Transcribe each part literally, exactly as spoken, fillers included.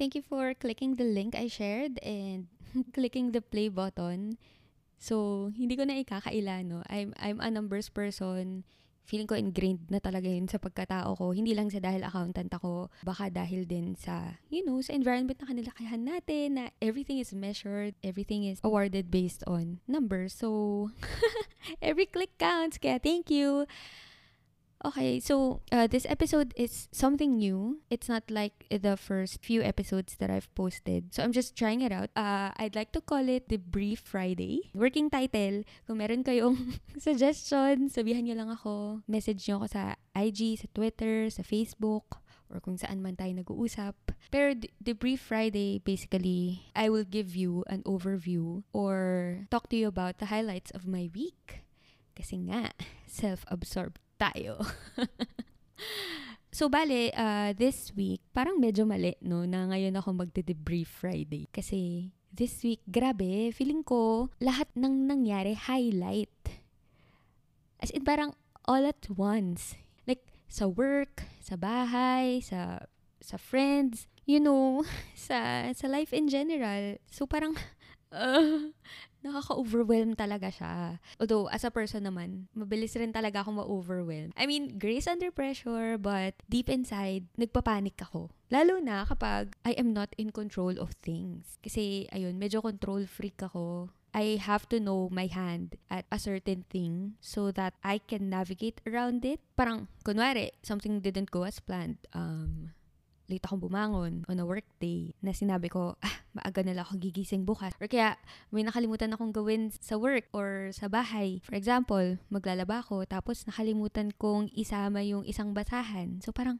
Thank you for clicking the link I shared and clicking the play button. So, hindi ko na ikakaila, no? I'm, I'm a numbers person. Feeling ko ingrained na talaga yun sa pagkatao ko. Hindi lang sa dahil accountant ako. Baka dahil din sa, you know, sa environment na kanilakihan natin na everything is measured, everything is awarded based on numbers. So, every click counts. Kaya thank you. Okay, so uh, this episode is something new. It's not like the first few episodes that I've posted. So I'm just trying it out. Uh, I'd like to call it the Brief Friday. Working title. Kung meron kayong suggestion, sabihan niyo lang ako. Message niyo ako sa I G, sa Twitter, sa Facebook, or kung saan man tayo nag-uusap. Pero the Brief Friday, basically, I will give you an overview or talk to you about the highlights of my week. Kasi nga, self-absorbed tayo. So, bale, uh, this week, parang medyo mali, no? Na ngayon ako magde-debrief Friday. Kasi, this week, grabe, feeling ko, lahat ng nangyari, highlight. As in, parang all at once. Like, sa work, sa bahay, sa sa friends, you know, sa, sa life in general. So, parang, Uh, nakaka-overwhelm talaga siya. Although, as a person naman, mabilis rin talaga akong ma-overwhelm. I mean, grace under pressure, but deep inside, nagpapanik ako. Lalo na kapag I am not in control of things. Kasi, ayun, medyo control freak ako. I have to know my hand at a certain thing so that I can navigate around it. Parang, kunwari, something didn't go as planned. Um... late akong bumangon on a work day na sinabi ko, ah, maaga na lang ako gigising bukas. Or kaya, may nakalimutan akong gawin sa work or sa bahay. For example, maglalaba ako, tapos nakalimutan kong isama yung isang basahan. So parang,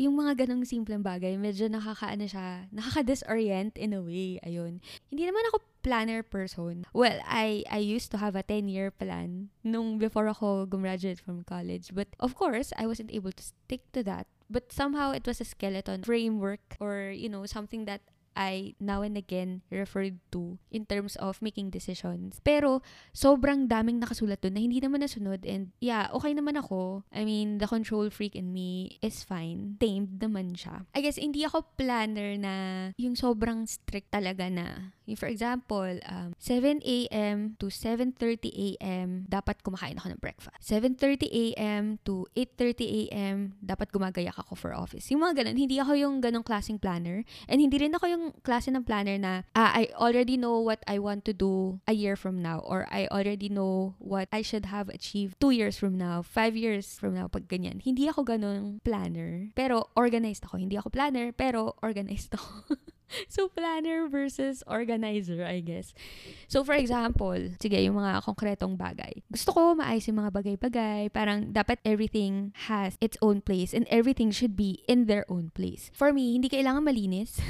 yung mga ganong simpleng bagay, medyo nakakaano siya, nakaka-disorient in a way, ayun. Hindi naman ako planner person. Well, I I used to have a ten-year plan nung before ako gumraduate from college. But of course, I wasn't able to stick to that. But somehow, it was a skeleton framework or, you know, something that I now and again referred to in terms of making decisions. Pero, sobrang daming nakasulat doon na hindi naman nasunod and yeah, okay naman ako. I mean, the control freak in me is fine. Tamed naman siya. I guess, hindi ako planner na yung sobrang strict talaga na. For example, um, seven a.m. to seven thirty a.m. dapat kumakain ako ng breakfast. seven thirty a.m. to eight thirty a.m. dapat gumagayak ako for office. Yung mga ganun. Hindi ako yung ganong klaseng planner and hindi rin ako yung klase ng planner na uh, I already know what I want to do a year from now or I already know what I should have achieved two years from now, five years from now, pag ganyan. Hindi ako ganun planner. Pero organized ako. Hindi ako planner, pero organized ako. So, planner versus organizer, I guess. So, for example, sige, yung mga konkretong bagay. Gusto ko maayos yung mga bagay-bagay. Parang dapat everything has its own place and everything should be in their own place. For me, hindi kailangan malinis.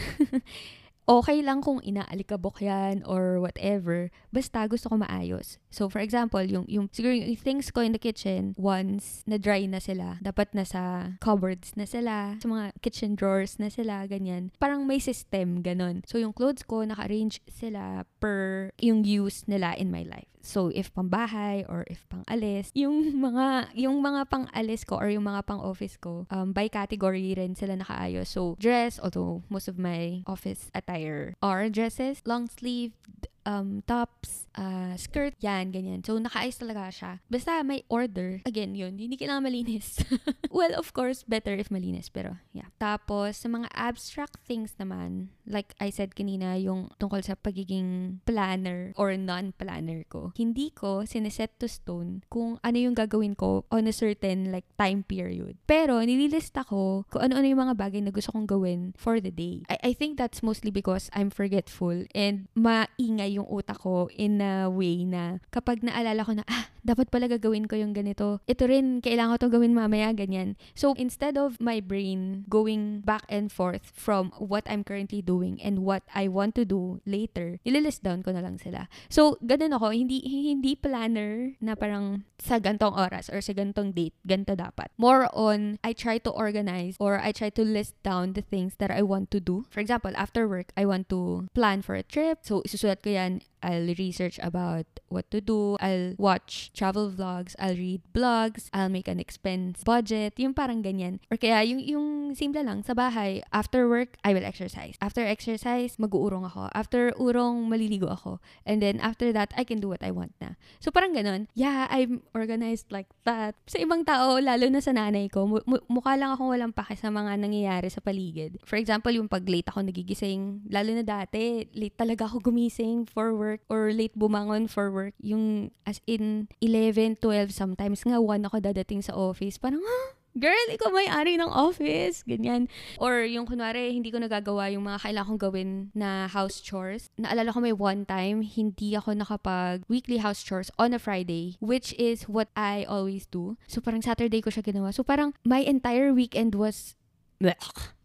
Okay lang kung inaalikabok yan or whatever. Basta gusto ko maayos. So, for example, yung, yung, siguro yung things ko in the kitchen, once na-dry na sila, dapat nasa cupboards na sila, sa mga kitchen drawers na sila, ganyan. Parang may system, ganun. So, yung clothes ko, naka-arrange sila per yung use nila in my life. So, if pang-bahay or if pang-alis, yung mga, yung mga pang-alis ko or yung mga pang-office ko, um, by category rin sila nakaayos. So, dress, although most of my office attire or dresses, long-sleeved um, tops, uh, skirt, yan, ganyan. So, nakaayos talaga siya. Basta may order. Again, yun, hindi kailangan malinis. Well, of course, better if malinis, pero yeah. Tapos, sa mga abstract things naman, like I said kanina, yung tungkol sa pagiging planner or non-planner ko, hindi ko sineset to stone kung ano yung gagawin ko on a certain like time period. Pero, nililista ko kung ano-ano yung mga bagay na gusto kong gawin for the day. I, I think that's mostly because I'm forgetful and maingay yung utak ko in a way na kapag naalala ko na, ah, dapat pala gagawin ko yung ganito. Ito rin, kailangan ko to gawin mamaya, ganyan. So, instead of my brain going back and forth from what I'm currently doing and what I want to do later, nililist down ko na lang sila. So, ganun ako, hindi hindi planner na parang sa gantong oras or sa gantong date, ganito dapat. More on, I try to organize or I try to list down the things that I want to do. For example, after work, I want to plan for a trip. So, isusulat ko yan I'll research about what to do. I'll watch travel vlogs. I'll read blogs. I'll make an expense budget. Yung parang ganyan. Or kaya yung, yung simple lang sa bahay. After work, I will exercise. After exercise, mag-uurong ako. After urong, maliligo ako. And then after that, I can do what I want na. So parang ganun. Yeah, I'm organized like that. Sa ibang tao, lalo na sa nanay ko, mu- mu- mukha lang akong walang pake sa mga nangyayari sa paligid. For example, yung pag late ako nagigising, lalo na dati, late talaga ako gumising for work or late bumangon for work. Yung as in eleven, twelve, sometimes nga one ako dadating sa office. Parang, huh? Girl, ikaw may-ari ng office. Ganyan. Or yung kunwari, hindi ko nagagawa yung mga kailangan kong gawin na house chores. Naalala ko may one time, hindi ako nakapag weekly house chores on a Friday, which is what I always do. So parang Saturday ko siya ginawa. So parang my entire weekend was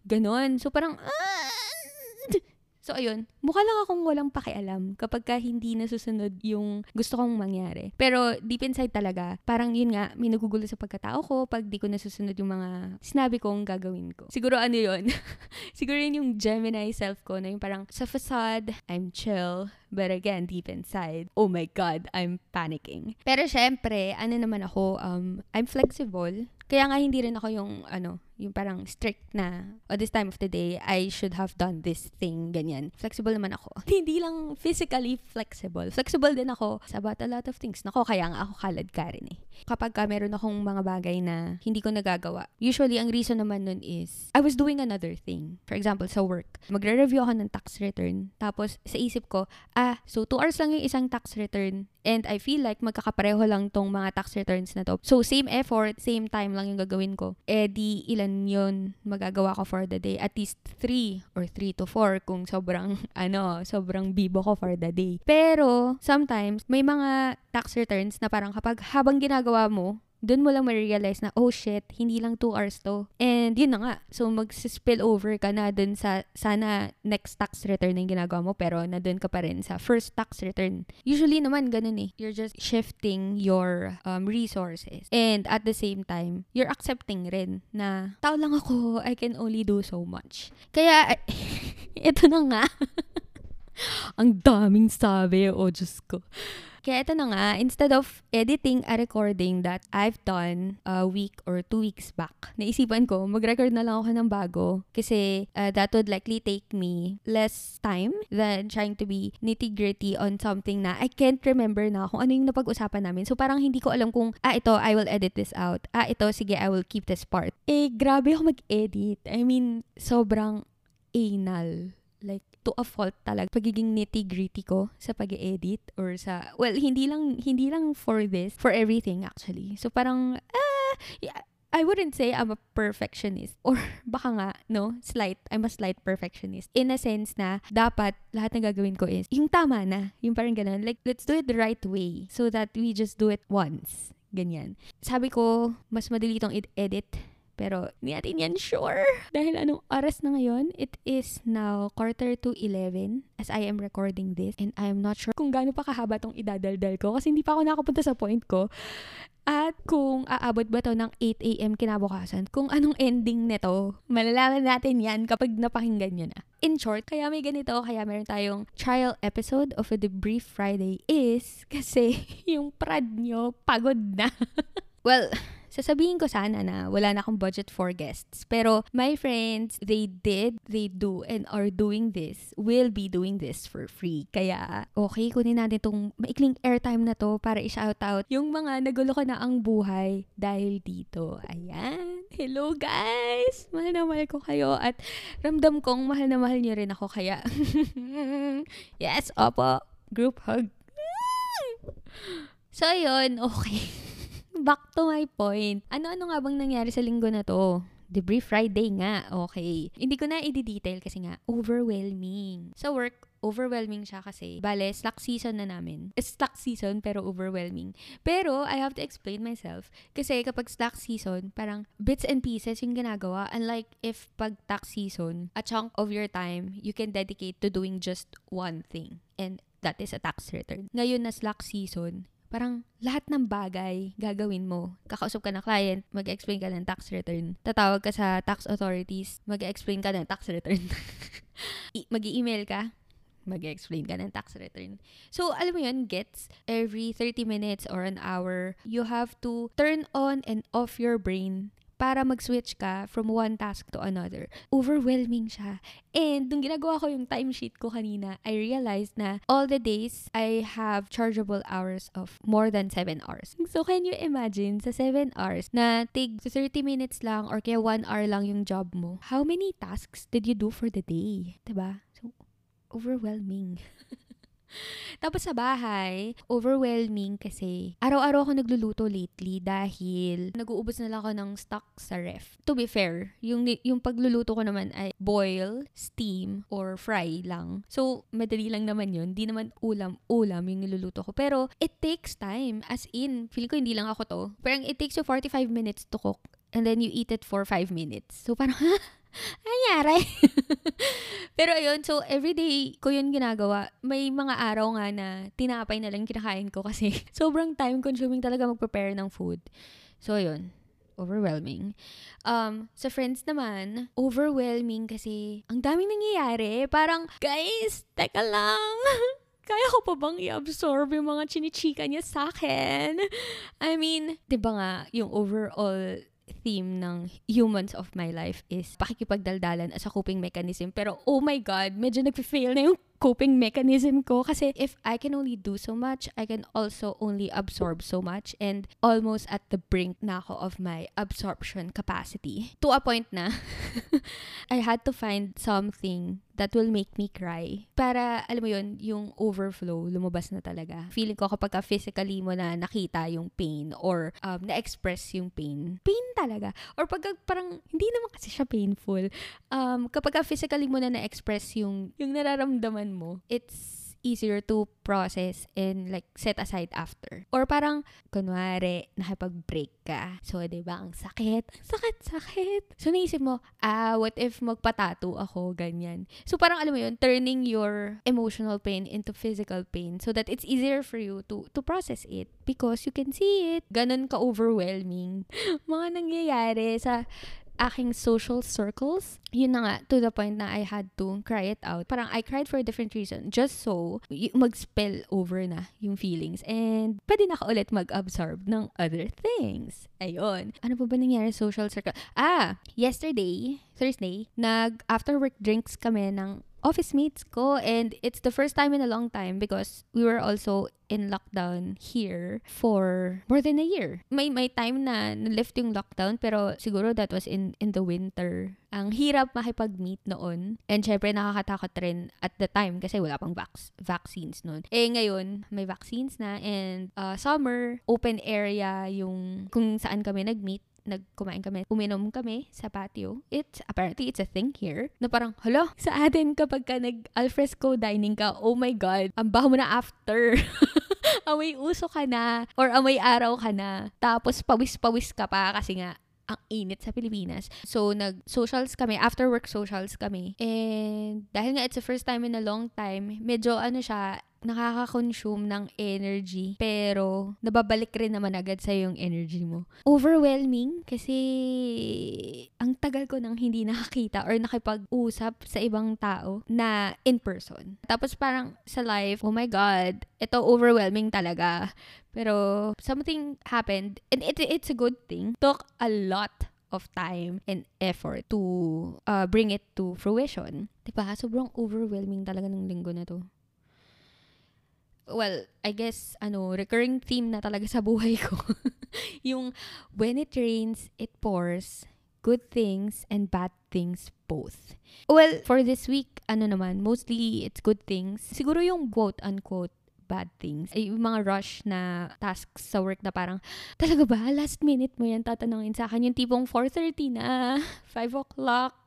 ganon. So parang, so, ayun, mukha lang akong walang pakialam kapag ka hindi nasusunod yung gusto kong mangyari. Pero deep inside talaga, parang yun nga, may nagugulo sa pagkatao ko pag di ko nasusunod yung mga sinabi kong gagawin ko. Siguro ano yun? Siguro yun yung Gemini self ko na yung parang sa facade, I'm chill. But again, deep inside, oh my God, I'm panicking. Pero syempre, ano naman ako, um, I'm flexible. Kaya nga hindi rin ako yung, ano, yung parang strict na, at this time of the day, I should have done this thing, ganyan. Flexible naman ako. Hindi lang physically flexible. Flexible din ako about a lot of things. Nako, kaya nga ako kalad ka rin eh. Kapag ka meron akong mga bagay na hindi ko nagagawa, usually, ang reason naman nun is, I was doing another thing. For example, sa work. Magre-review ako ng tax return. Tapos, sa isip ko, ah, so two hours lang yung isang tax return. And I feel like magkakapareho lang tong mga tax returns na to. So, same effort, same time lang yung gagawin ko. Eh, di ilan yun magagawa ko for the day? At least three or three to four kung sobrang, ano, sobrang bibo ko for the day. Pero, sometimes, may mga tax returns na parang kapag habang ginagawa mo, doon mo lang ma-realize na, oh shit, hindi lang two hours to. And yun na nga. So, mag-spill over ka na doon sa, sana next tax return na ginagawa mo, pero na doon ka pa rin sa first tax return. Usually naman, ganun eh. You're just shifting your um, resources. And at the same time, you're accepting rin na, tao lang ako, I can only do so much. Kaya, ito na nga. Ang daming sabi, oh Diyos ko. Kaya ito na nga, instead of editing a recording that I've done a week or two weeks back, naisipan ko, mag-record na lang ako ng bago kasi uh, that would likely take me less time than trying to be nitty-gritty on something na I can't remember na kung ano yung napag-usapan namin. So parang hindi ko alam kung, ah, ito, I will edit this out. Ah, ito, sige, I will keep this part. Eh, grabe ako mag-edit. I mean, sobrang anal. Like, to a fault talaga pagiging nitty-gritty ko sa pag-edit or sa, well, hindi lang hindi lang for this, for everything actually. So parang ah, yeah, I wouldn't say I'm a perfectionist or baka nga no, slight, I'm a slight perfectionist in a sense na dapat lahat ng gagawin ko is yung tama na, yung parang ganun, like let's do it the right way so that we just do it once, ganyan. Sabi ko mas madali tong i-edit. Pero, hindi natin yan sure. Dahil anong oras na ngayon? It is now quarter to eleven as I am recording this. And I am not sure kung gaano pa kahaba tong idadaldal ko kasi hindi pa ako nakapunta sa point ko. At kung aabot ba to ng eight a.m. kinabukasan, kung anong ending nito, malalaman natin yan kapag napakinggan nyo na. In short, kaya may ganito, kaya meron tayong trial episode of a Debrief Friday is kasi yung prad nyo pagod na. Well, sasabihin ko sana na wala na akong budget for guests. Pero my friends, they did, they do, and are doing this, will be doing this for free. Kaya okay, kunin natin itong maikling airtime na to para i-shoutout yung mga nagulo ko na ang buhay dahil dito. Ayan. Hello guys! Mahal na mahal ko kayo at ramdam kong mahal na mahal niyo rin ako. Kaya, yes, opo. Group hug. So, yun. Okay. Back to my point. Ano-ano nga bang nangyari sa linggo na to? Debrief Friday nga. Okay. Hindi ko na i-detail kasi nga, overwhelming. Sa work, overwhelming siya kasi. Bale, slack season na namin. Slack season pero overwhelming. Pero, I have to explain myself. Kasi kapag slack season, parang bits and pieces yung ginagawa. Unlike if pag tax season, a chunk of your time, you can dedicate to doing just one thing. And that is a tax return. Ngayon na slack season, parang lahat ng bagay gagawin mo. Kakausap ka ng client, mag-explain ka ng tax return. Tatawag ka sa tax authorities, mag-explain ka ng tax return. I- mag-i-email ka, mag-explain ka ng tax return. So, alam mo yun, gets, every thirty minutes or an hour, you have to turn on and off your brain para mag-switch ka from one task to another. Overwhelming siya. And nung ginagawa ko yung timesheet ko kanina, I realized na all the days, I have chargeable hours of more than seven hours. So, can you imagine sa seven hours na tig thirty minutes lang or kaya one hour lang yung job mo? How many tasks did you do for the day? Diba? So, overwhelming. Tapos sa bahay, overwhelming kasi araw-araw ako nagluluto lately dahil nag-uubos na lang ako ng stock sa ref. To be fair, yung, yung pagluluto ko naman ay boil, steam, or fry lang. So, madali lang naman yun. Di naman ulam-ulam yung niluluto ko. Pero, it takes time. As in, feeling ko hindi lang ako to. Parang it takes you forty-five minutes to cook and then you eat it for five minutes. So, parang, ha? Anyari. Pero ayun, so everyday ko yun ginagawa. May mga araw nga na tinapay na lang kinakain ko kasi sobrang time consuming talaga mag-prepare ng food. So ayun, overwhelming. Um, sa friends naman, overwhelming kasi ang daming nangyayari. Parang, guys, teka lang. Kaya ko pa bang i-absorb yung mga chinichika niya sa akin? I mean, di ba nga, yung overall theme ng Humans of My Life is pakikipagdaldalan as a coping mechanism. Pero, oh my God, medyo nag-fail na yung coping mechanism ko. Kasi if I can only do so much, I can also only absorb so much. And almost at the brink na ako of my absorption capacity. To a point na, I had to find something that will make me cry. Para, alam mo yun, yung overflow, lumabas na talaga. Feeling ko kapag physically mo na nakita yung pain or um, na-express yung pain. Pain talaga. Or pag parang, hindi naman kasi siya painful. Um, kapag physically mo na na-express yung, yung nararamdaman mo, it's easier to process and like set aside after. Or parang, kunwari, nakipag-break ka. So, diba, ang sakit. Ang sakit, sakit. So, naisip mo, ah, what if magpatato ako, ganyan. So, parang alam mo yun, turning your emotional pain into physical pain so that it's easier for you to to process it because you can see it. Ganon ka-overwhelming. Mga nangyayari sa aking social circles, yun na nga, to the point na I had to cry it out. Parang I cried for a different reason, just so mag-spell over na yung feelings and pwede na ka ulit mag-absorb ng other things. Ayun. Ano po ba nangyari social circle? Ah, yesterday, Thursday, nag-after work drinks kami ng office mates ko, and it's the first time in a long time because we were also in lockdown here for more than a year. May may time na na-lift yung lockdown pero siguro that was in in the winter. Ang hirap makipag-meet noon. And syempre nakakatakot rin at the time kasi wala pang vax- vaccines noon. Eh ngayon, may vaccines na, and uh, summer, open area yung kung saan kami nag-meet. Nagkumain kami, uminom kami sa patio. It's, apparently, it's a thing here. Na parang, hello, sa atin kapag ka nag-alfresco dining ka, oh my God, ang baho mo na after. Amoy uso ka na, or amoy araw ka na. Tapos, pawis-pawis ka pa kasi nga, ang init sa Pilipinas. So, nag-socials kami, after work socials kami. And, dahil nga it's the first time in a long time, medyo ano siya, nakaka-consume ng energy pero nababalik rin naman agad sa'yo yung energy mo. Overwhelming kasi ang tagal ko nang hindi nakakita or nakipag-usap sa ibang tao na in person. Tapos parang sa live, oh my God, ito overwhelming talaga. Pero something happened and it, it's a good thing. Took a lot of time and effort to uh, bring it to fruition. Diba? Sobrang overwhelming talaga ng linggo na to. Well, I guess, ano, recurring theme na talaga sa buhay ko. Yung, when it rains, it pours. Good things and bad things both. Well, for this week, ano naman, mostly it's good things. Siguro yung quote-unquote bad things. Ay, yung mga rush na tasks sa work na parang, talaga ba? Last minute mo yan tatanungin sa akin. Yung tipong four thirty na, five o'clock,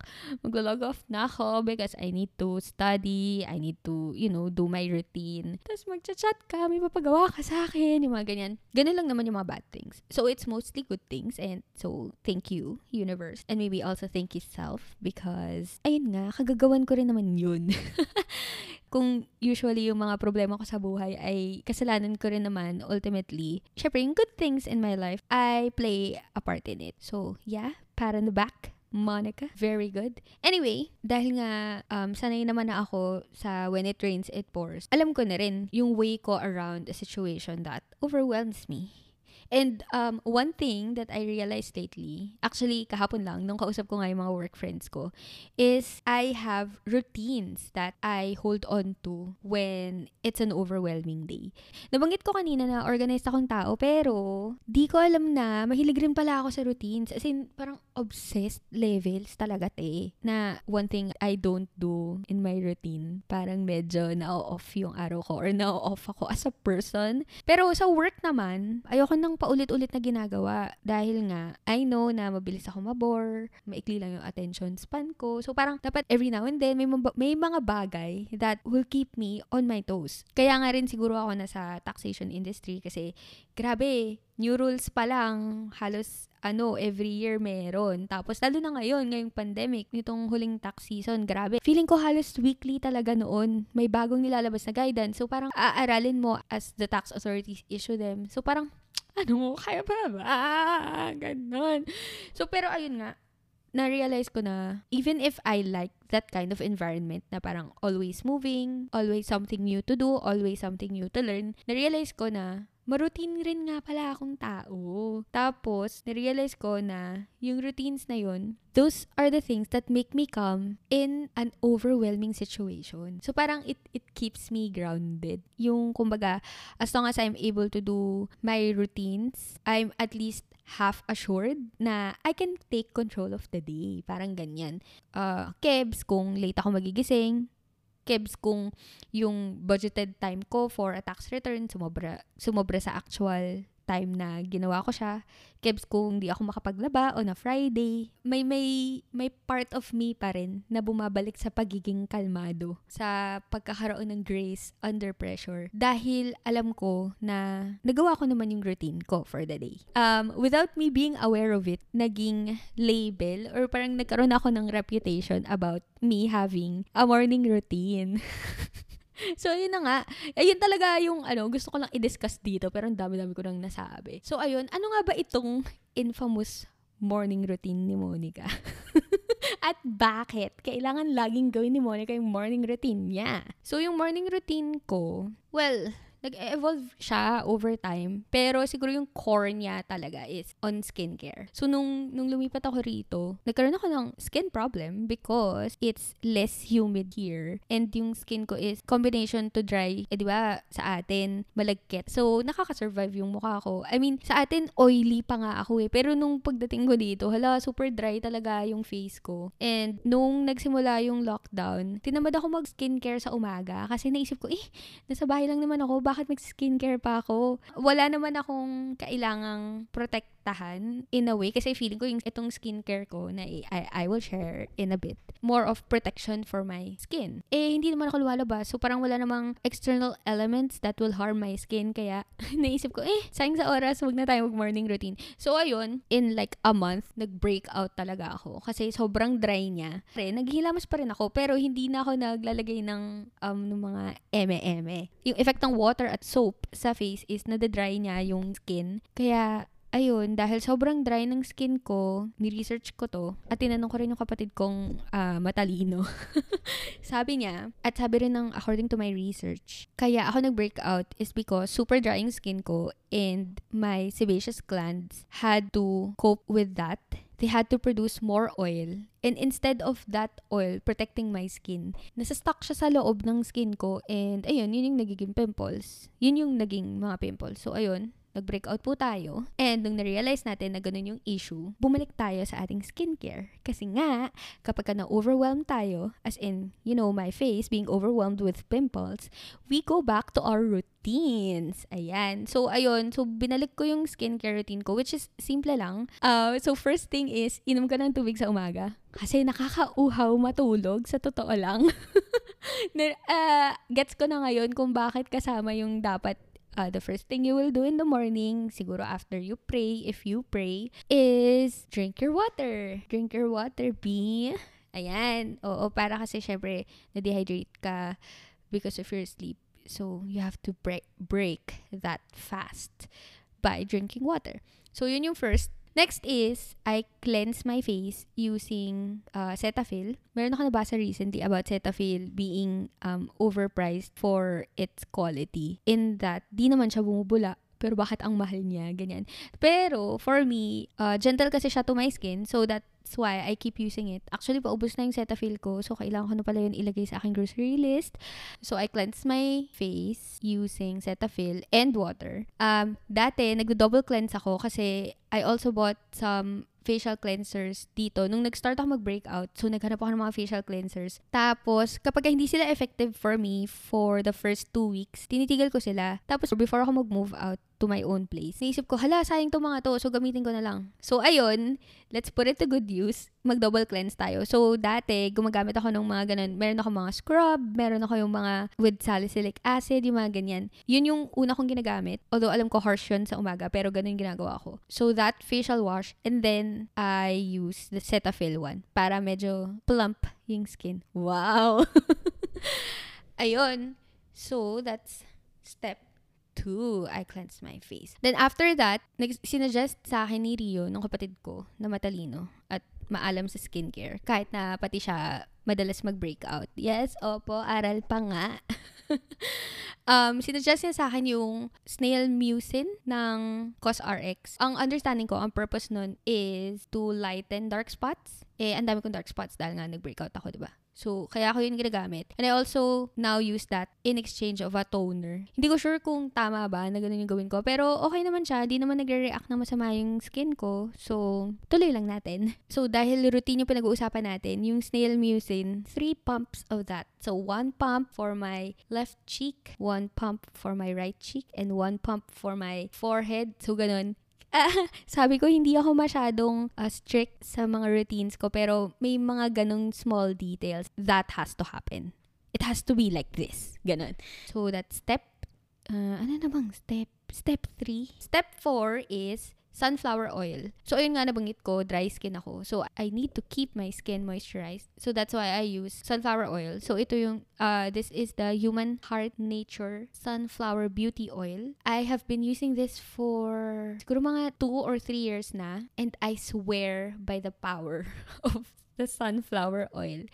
mag-log off na ako because I need to study, I need to, you know, do my routine. Tapos mag-chat-chat ka, may papagawa ka sa akin, yung mga ganyan. Ganun lang naman yung mga bad things. So, it's mostly good things, and so, thank you, universe. And maybe also thank yourself because, ayun nga, kagagawan ko rin naman yun. Kung usually yung mga problema ko sa buhay ay kasalanan ko rin naman, ultimately, syempre, yung good things in my life, I play a part in it. So, yeah, pat on the back. Monica. Very good. Anyway, dahil nga um, sanay naman na ako sa when it rains, it pours. Alam ko na rin yung way ko around a situation that overwhelms me. And um, one thing that I realized lately, actually kahapon lang, nung kausap ko nga yung mga work friends ko, is I have routines that I hold on to when it's an overwhelming day. Nabanggit ko kanina na organized akong tao, pero di ko alam na mahilig rin pala ako sa routines. As in, parang obsessed levels talaga te. Na one thing I don't do in my routine, parang medyo na-off yung araw ko or na-off ako as a person. Pero sa work naman, ayoko nang paulit-ulit na ginagawa dahil nga I know na mabilis ako mabore, maikli lang yung attention span ko. So parang dapat every now and then may, mab- may mga bagay that will keep me on my toes. Kaya nga rin siguro ako nasa taxation industry kasi grabe, new rules pa lang, halos ano, every year meron. Tapos, lalo na ngayon, ngayong pandemic, nitong huling tax season, grabe. Feeling ko halos weekly talaga noon, may bagong nilalabas na guidance. So, parang aaralin mo as the tax authorities issue them. So, parang, ano, kaya pa ba? Ah, ganon. So, pero ayun nga, na-realize ko na even if I like that kind of environment na parang always moving, always something new to do, always something new to learn, na-realize ko na ma-routine rin nga pala akong tao. Tapos, narealize ko na yung routines na yun, those are the things that make me calm in an overwhelming situation. So, parang it it keeps me grounded. Yung, kumbaga, as long as I'm able to do my routines, I'm at least half assured na I can take control of the day. Parang ganyan. Uh, kebs, kung late ako magigising, kebs kung yung budgeted time ko for a tax return sumobra, sumobra sa actual time na ginawa ko siya. Kebs kung di ako makapaglaba on a Friday. May, may, may part of me pa rin na bumabalik sa pagiging kalmado, sa pagkakaroon ng grace under pressure. Dahil alam ko na nagawa ko naman yung routine ko for the day. Um, without me being aware of it, naging label or parang nagkaroon ako ng reputation about me having a morning routine. So, yun na nga. Ayun talaga yung ano, gusto ko lang i-discuss dito pero ang dami-dami ko nang nasabi. So, ayun. Ano nga ba itong infamous morning routine ni Monica? At bakit kailangan laging gawin ni Monica yung morning routine niya? So, yung morning routine ko, well, nag-evolve siya over time. Pero siguro yung core niya talaga is on skincare. So, nung, nung lumipat ako rito, nagkaroon ako ng skin problem because it's less humid here. And yung skin ko is combination to dry. Eh, di ba? Sa atin, malagkit. So, nakakasurvive yung mukha ko. I mean, sa atin, oily pa nga ako eh. Pero nung pagdating ko dito, hala, super dry talaga yung face ko. And nung nagsimula yung lockdown, tinamad ako mag-skincare sa umaga kasi naisip ko, eh, nasa bahay lang naman ako. Bakit mag-skincare pa ako? Wala naman akong kailangang protektahan in a way. Kasi feeling ko yung itong skincare ko na I, I will share in a bit. More of protection for my skin. Eh, hindi naman ako lumalabas. So, parang wala namang external elements that will harm my skin. Kaya, naisip ko, eh, sayang sa oras, wag na tayo mag-morning routine. So, ayun, in like a month, nag-breakout talaga ako. Kasi sobrang dry niya. Naghihilamas pa rin ako. Pero, hindi na ako naglalagay ng, um, ng mga eme-eme. Yung effect ng water at soap sa face is nadadry niya yung skin. Kaya, ayun, dahil sobrang dry ng skin ko, ni-research ko to, at tinanong ko rin yung kapatid kong uh, matalino. Sabi niya, at sabi rin ng according to my research, kaya ako nag-breakout is because super dry yung skin ko and my sebaceous glands had to cope with that. They had to produce more oil. And instead of that oil protecting my skin, nasa-stuck siya sa loob ng skin ko. And ayun, yun yung nagiging pimples. Yun yung naging mga pimples. So ayun, nag-breakout po tayo. And nung na-realize natin na ganun yung issue, bumalik tayo sa ating skincare. Kasi nga, kapag ka na-overwhelm tayo, as in, you know, my face being overwhelmed with pimples, we go back to our routine. Routines. Ayan. So, ayun. So, binalik ko yung skincare routine ko, which is simple lang. Uh, so, first thing is, inom ka ng tubig sa umaga. Kasi nakakauhaw matulog, sa totoo lang. uh, gets ko na ngayon kung bakit kasama yung dapat Uh, the first thing you will do in the morning, siguro after you pray, if you pray, is drink your water. Drink your water, B. Ayan. Oo, para kasi syempre, na-dehydrate ka because of your sleep. So, you have to break, break that fast by drinking water. So, yun yung first. Next is, I cleanse my face using uh, Cetaphil. Meron ako nabasa recently about Cetaphil being um, overpriced for its quality. In that, di naman siya bumubula. Pero bakit ang mahal niya? Ganyan. Pero, for me, uh, gentle kasi siya to my skin. So, that's why I keep using it. Actually, paubos na yung Cetaphil ko. So, kailangan ko na pala yun ilagay sa aking grocery list. So, I cleanse my face using Cetaphil and water. Um, dati, nagdo-double cleanse ako kasi I also bought some facial cleansers dito. Nung nag-start ako mag-breakout, so naghanap ako ng mga facial cleansers. Tapos, kapag hindi sila effective for me for the first two weeks, tinitigil ko sila. Tapos, before ako mag-move out to my own place, naisip ko, hala, sayang to mga to, so gamitin ko na lang. So, ayun, let's put it to good use. Mag-double cleanse tayo. So, dati, gumagamit ako ng mga ganun. Meron ako mga scrub, meron ako yung mga with salicylic acid, yung mga ganyan. Yun yung una kong ginagamit. Although, alam ko, harsh yun sa umaga, pero ganun ginagawa ko. So, that facial wash, and then, I use the Cetaphil one para medyo plump yung skin. Wow! Ayun. So, that's step two. I cleanse my face. Then, after that, sinuggest sa akin ni Rio, nung kapatid ko, na matalino at maalam sa skincare. Kahit na pati siya madalas mag-breakout. Yes, opo, aral pa nga. um, sinuggest niya sa akin yung snail mucin ng CosRx. Ang understanding ko, ang purpose nun is to lighten dark spots. Eh, ang dami kong dark spots dahil nga nag-breakout ako, diba? So, kaya ako yun ginagamit. And I also now use that in exchange of a toner. Hindi ko sure kung tama ba na ganun yung gawin ko. Pero okay naman siya. Di naman nagre-react na masama yung skin ko. So, tuloy lang natin. So, dahil routine yung pinag-uusapan natin, yung snail mucin, three pumps of that. So, one pump for my left cheek, one pump for my right cheek, and one pump for my forehead. So, ganun. Uh, sabi ko, hindi ako masyadong uh, strict sa mga routines ko, pero may mga ganong small details that has to happen. It has to be like this. Ganon. So, that step, uh, ano na bang step? Step three. Step four is sunflower oil. So, ayun nga nabanggit ko, dry skin ako. So, I need to keep my skin moisturized. So, that's why I use sunflower oil. So, ito yung, uh, this is the Human Heart Nature Sunflower Beauty Oil. I have been using this for siguro mga two or three years na. And I swear by the power of the sunflower oil.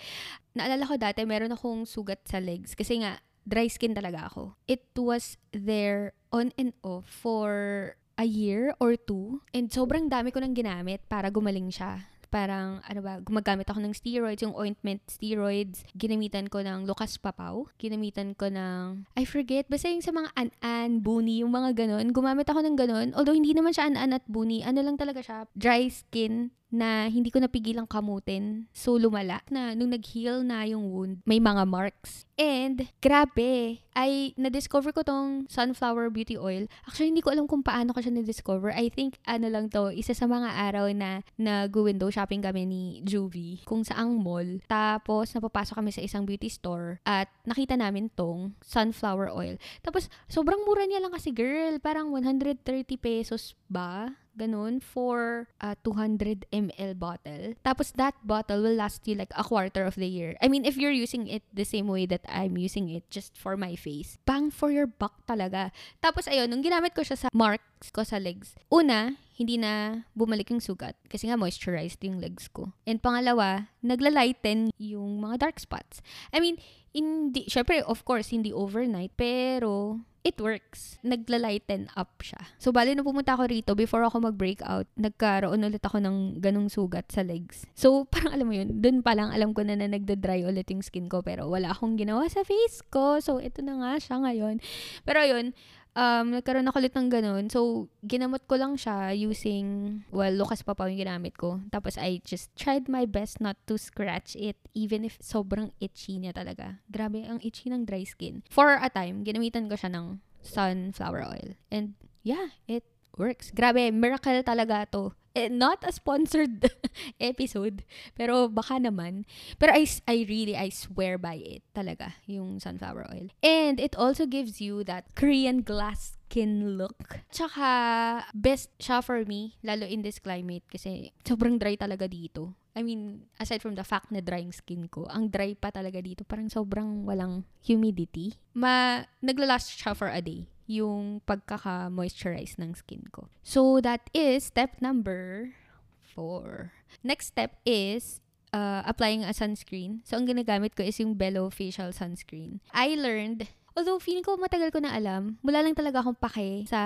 Naalala ko dati, meron akong sugat sa legs. Kasi nga, dry skin talaga ako. It was there on and off for a year or two. And sobrang dami ko nang ginamit para gumaling siya. Parang, ano ba, gumagamit ako ng steroids, yung ointment steroids. Ginamitan ko ng Lucas Papaw. Ginamitan ko ng, I forget, basta yung sa mga an-an, buni, yung mga ganun. Gumamit ako ng ganun. Although, hindi naman siya an-an at buni. Ano lang talaga siya, dry skin na hindi ko napigilang kamutin. So, lumala. Na, nung nag-heal na yung wound, may mga marks. And, grabe, ay, na-discover ko tong sunflower beauty oil. Actually, hindi ko alam kung paano ko siya na-discover. I think, ano lang to, isa sa mga araw na nag-window shopping kami ni Juvie, kung saang mall. Tapos, napapasok kami sa isang beauty store at nakita namin tong sunflower oil. Tapos, sobrang mura niya lang kasi, girl. Parang one hundred thirty pesos ba? Ganun, for a uh, two hundred milliliter bottle. Tapos, that bottle will last you like a quarter of the year. I mean, if you're using it the same way that I'm using it, just for my face. Bang for your buck talaga. Tapos, ayun, nung ginamit ko siya sa marks ko sa legs, una, hindi na bumalik yung sugat. Kasi nga, moisturized yung legs ko. And pangalawa, naglalighten yung mga dark spots. I mean, hindi, syempre, of course, hindi overnight, pero it works. Naglalighten up siya. So, bali na pumunta ako rito, before ako mag-breakout, nagkaroon ulit ako ng ganung sugat sa legs. So, parang alam mo yun, dun pa lang alam ko na na nagda-dry ulit yung skin ko, pero wala akong ginawa sa face ko. So, ito na nga siya ngayon. Pero yun, um, nagkaroon ako ulit ng ganun. So, ginamot ko lang siya using, well, Lucas Papaw yung ginamit ko. Tapos, I just tried my best not to scratch it, even if sobrang itchy niya talaga. Grabe, ang itchy ng dry skin. For a time, ginamitan ko siya ng sunflower oil. And yeah, it works. Grabe, miracle talaga to. Eh, not a sponsored episode, pero baka naman. Pero I, I really, I swear by it talaga, yung sunflower oil. And it also gives you that Korean glass skin look. Tsaka, best siya for me, lalo in this climate, kasi sobrang dry talaga dito. I mean, aside from the fact na drying skin ko, ang dry pa talaga dito, parang sobrang walang humidity. Ma, naglalast siya for a day. yung pagkaka-moisturize ng skin ko. So, that is step number four. Next step is uh, applying a sunscreen. So, ang ginagamit ko is yung Belo Facial Sunscreen. I learned, although feeling ko matagal ko na alam, wala lang talaga akong pake sa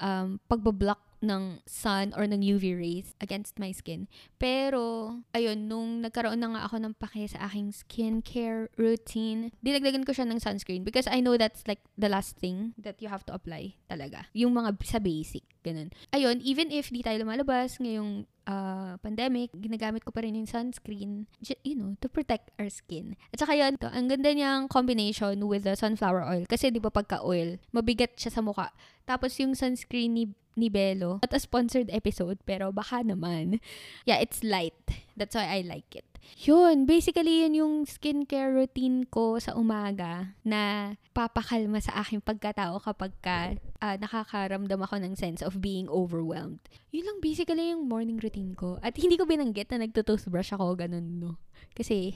um, pagbablock ng sun or ng U V rays against my skin. Pero, ayun, nung nagkaroon na nga ako ng pake sa aking skincare routine, dinagdagan ko siya ng sunscreen because I know that's like the last thing that you have to apply talaga. Yung mga sa basic, ganun. Ayun, even if di tayo lumalabas ngayong uh, pandemic, ginagamit ko pa rin yung sunscreen, you know, to protect our skin. At saka yun, to, ang ganda niyang combination with the sunflower oil. Kasi di ba pagka oil, mabigat siya sa mukha. Tapos yung sunscreen ni ni Belo. Not a sponsored episode, pero baka naman. Yeah, it's light. That's why I like it. Yun, basically yun yung skincare routine ko sa umaga na papakalma sa aking pagkatao kapag ka, uh, nakakaramdam ako ng sense of being overwhelmed. Yun lang basically yung morning routine ko. At hindi ko binanggit na nagtutoothbrush ako, ganun no. Kasi,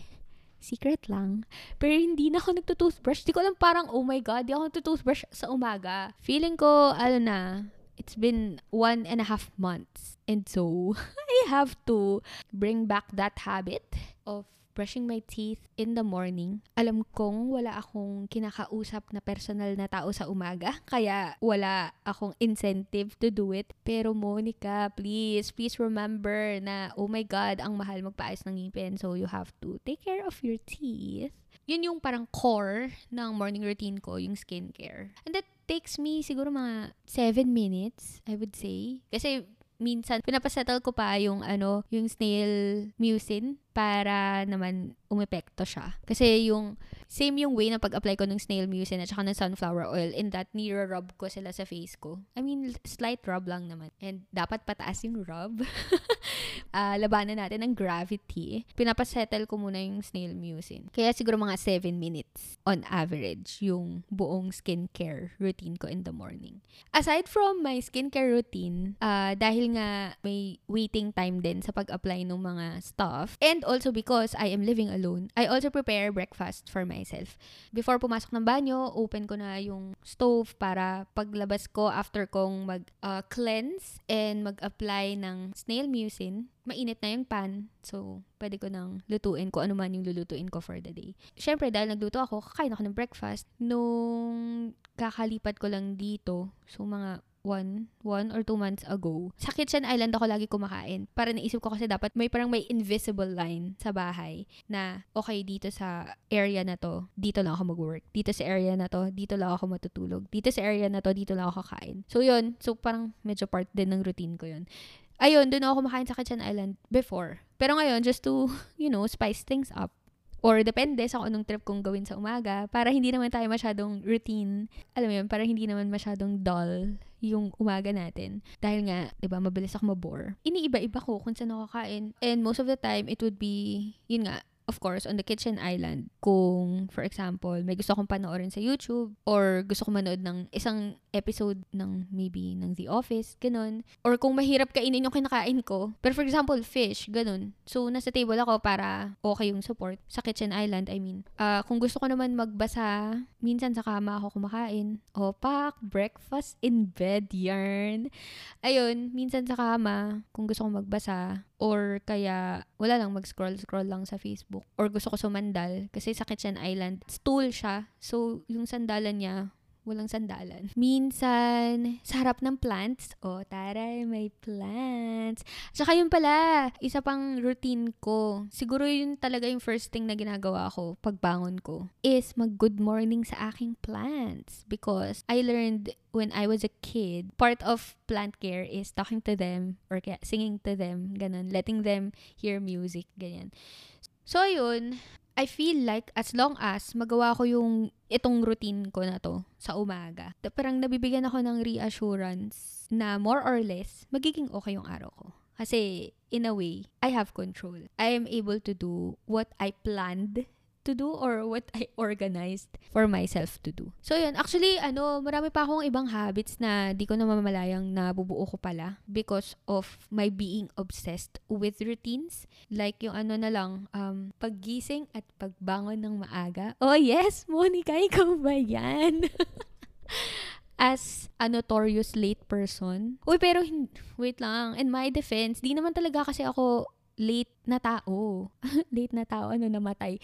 secret lang. Pero hindi na ako nagtutoothbrush. Di ko alam parang, oh my God, di ako nagtutoothbrush sa umaga. Feeling ko, ano na, it's been one and a half months. And so, I have to bring back that habit of brushing my teeth in the morning. Alam kong wala akong kinakausap na personal na tao sa umaga. Kaya wala akong incentive to do it. Pero Monica, please, please remember na, oh my God, ang mahal magpaayos ng ngipin. So, you have to take care of your teeth. Yun yung parang core ng morning routine ko, yung skincare. And that takes me siguro mga seven minutes, I would say. Kasi minsan, pinapasettle ko pa yung, ano, yung snail mucin para naman umepekto siya. Kasi yung, same yung way na pag-apply ko ng snail mucin at saka ng sunflower oil, in that nire-rub ko sila sa face ko. I mean, slight rub lang naman. And dapat pataas yung rub. uh, labanan natin ng gravity. Pinapasettle ko muna yung snail mucin. Kaya siguro mga seven minutes on average yung buong skincare routine ko in the morning. Aside from my skincare routine, uh, dahil nga may waiting time din sa pag-apply ng mga stuff, and also because I am living alone, I also prepare breakfast for myself. Before pumasok ng banyo, open ko na yung stove para paglabas ko after kong mag-cleanse uh, and mag-apply ng snail mucin. Mainit na yung pan, so pwede ko nang lutuin ko ano man yung lulutuin ko for the day. Siyempre, dahil nagluto ako, kakain ako ng breakfast. Nung kakalipat ko lang dito, so mga one, one or two months ago, sa kitchen island ako lagi kumakain. Para naisip ko kasi dapat may parang may invisible line sa bahay na okay, dito sa area na to, dito lang ako mag-work. Dito sa area na to, dito lang ako matutulog. Dito sa area na to, dito lang ako kakain. So yun, so parang medyo part din ng routine ko yun. Ayun, doon ako kumakain sa kitchen island before. Pero ngayon, just to, you know, spice things up. Or depende sa kung anong trip kong gawin sa umaga para hindi naman tayo masyadong routine. Alam mo yun, para hindi naman masyadong dull yung umaga natin. Dahil nga, di ba, mabilis ako mabore. Iniiba-iba ko kung saan ako kain. And most of the time, it would be, yun nga, of course, on the kitchen island. Kung, for example, may gusto kong panoorin sa YouTube or gusto kong manood ng isang episode ng maybe ng The Office, ganun. Or kung mahirap kainin yung kinakain ko. Pero for example, fish, ganun. So, nasa table ako para okay yung support. Sa kitchen island, I mean. Uh, kung gusto ko naman magbasa, minsan sa kama ako kumakain. Opak, breakfast in bed, yarn. Ayun, minsan sa kama, kung gusto kong magbasa. Or kaya, wala lang, mag-scroll-scroll lang sa Facebook. Or gusto ko sumandal kasi sa kitchen island stool siya, so yung sandalan niya walang sandalan. Minsan sa harap ng plants, oh taray, may plants. Saka yun pala, isa pang routine ko siguro, yun talaga yung first thing na ginagawa ko pagbangon ko is mag good morning sa aking plants, because I learned when I was a kid, part of plant care is talking to them or kaya singing to them, ganun, letting them hear music, ganyan. So, yun, I feel like as long as magawa ko yung itong routine ko na to sa umaga, parang nabibigyan ako ng reassurance na more or less, magiging okay yung araw ko. Kasi, in a way, I have control. I am able to do what I planned to do or what I organized for myself to do. So, yun. Actually, ano, marami pa akong ibang habits na di ko na namamalayang nabubuo ko pala because of my being obsessed with routines. Like yung ano na lang, um, paggising at pagbangon ng maaga. Oh, yes! Monica, ikaw ba yan? as a notorious late person. Uy, pero, wait lang. In my defense, di naman talaga kasi ako late na tao. late na tao, ano, namatay.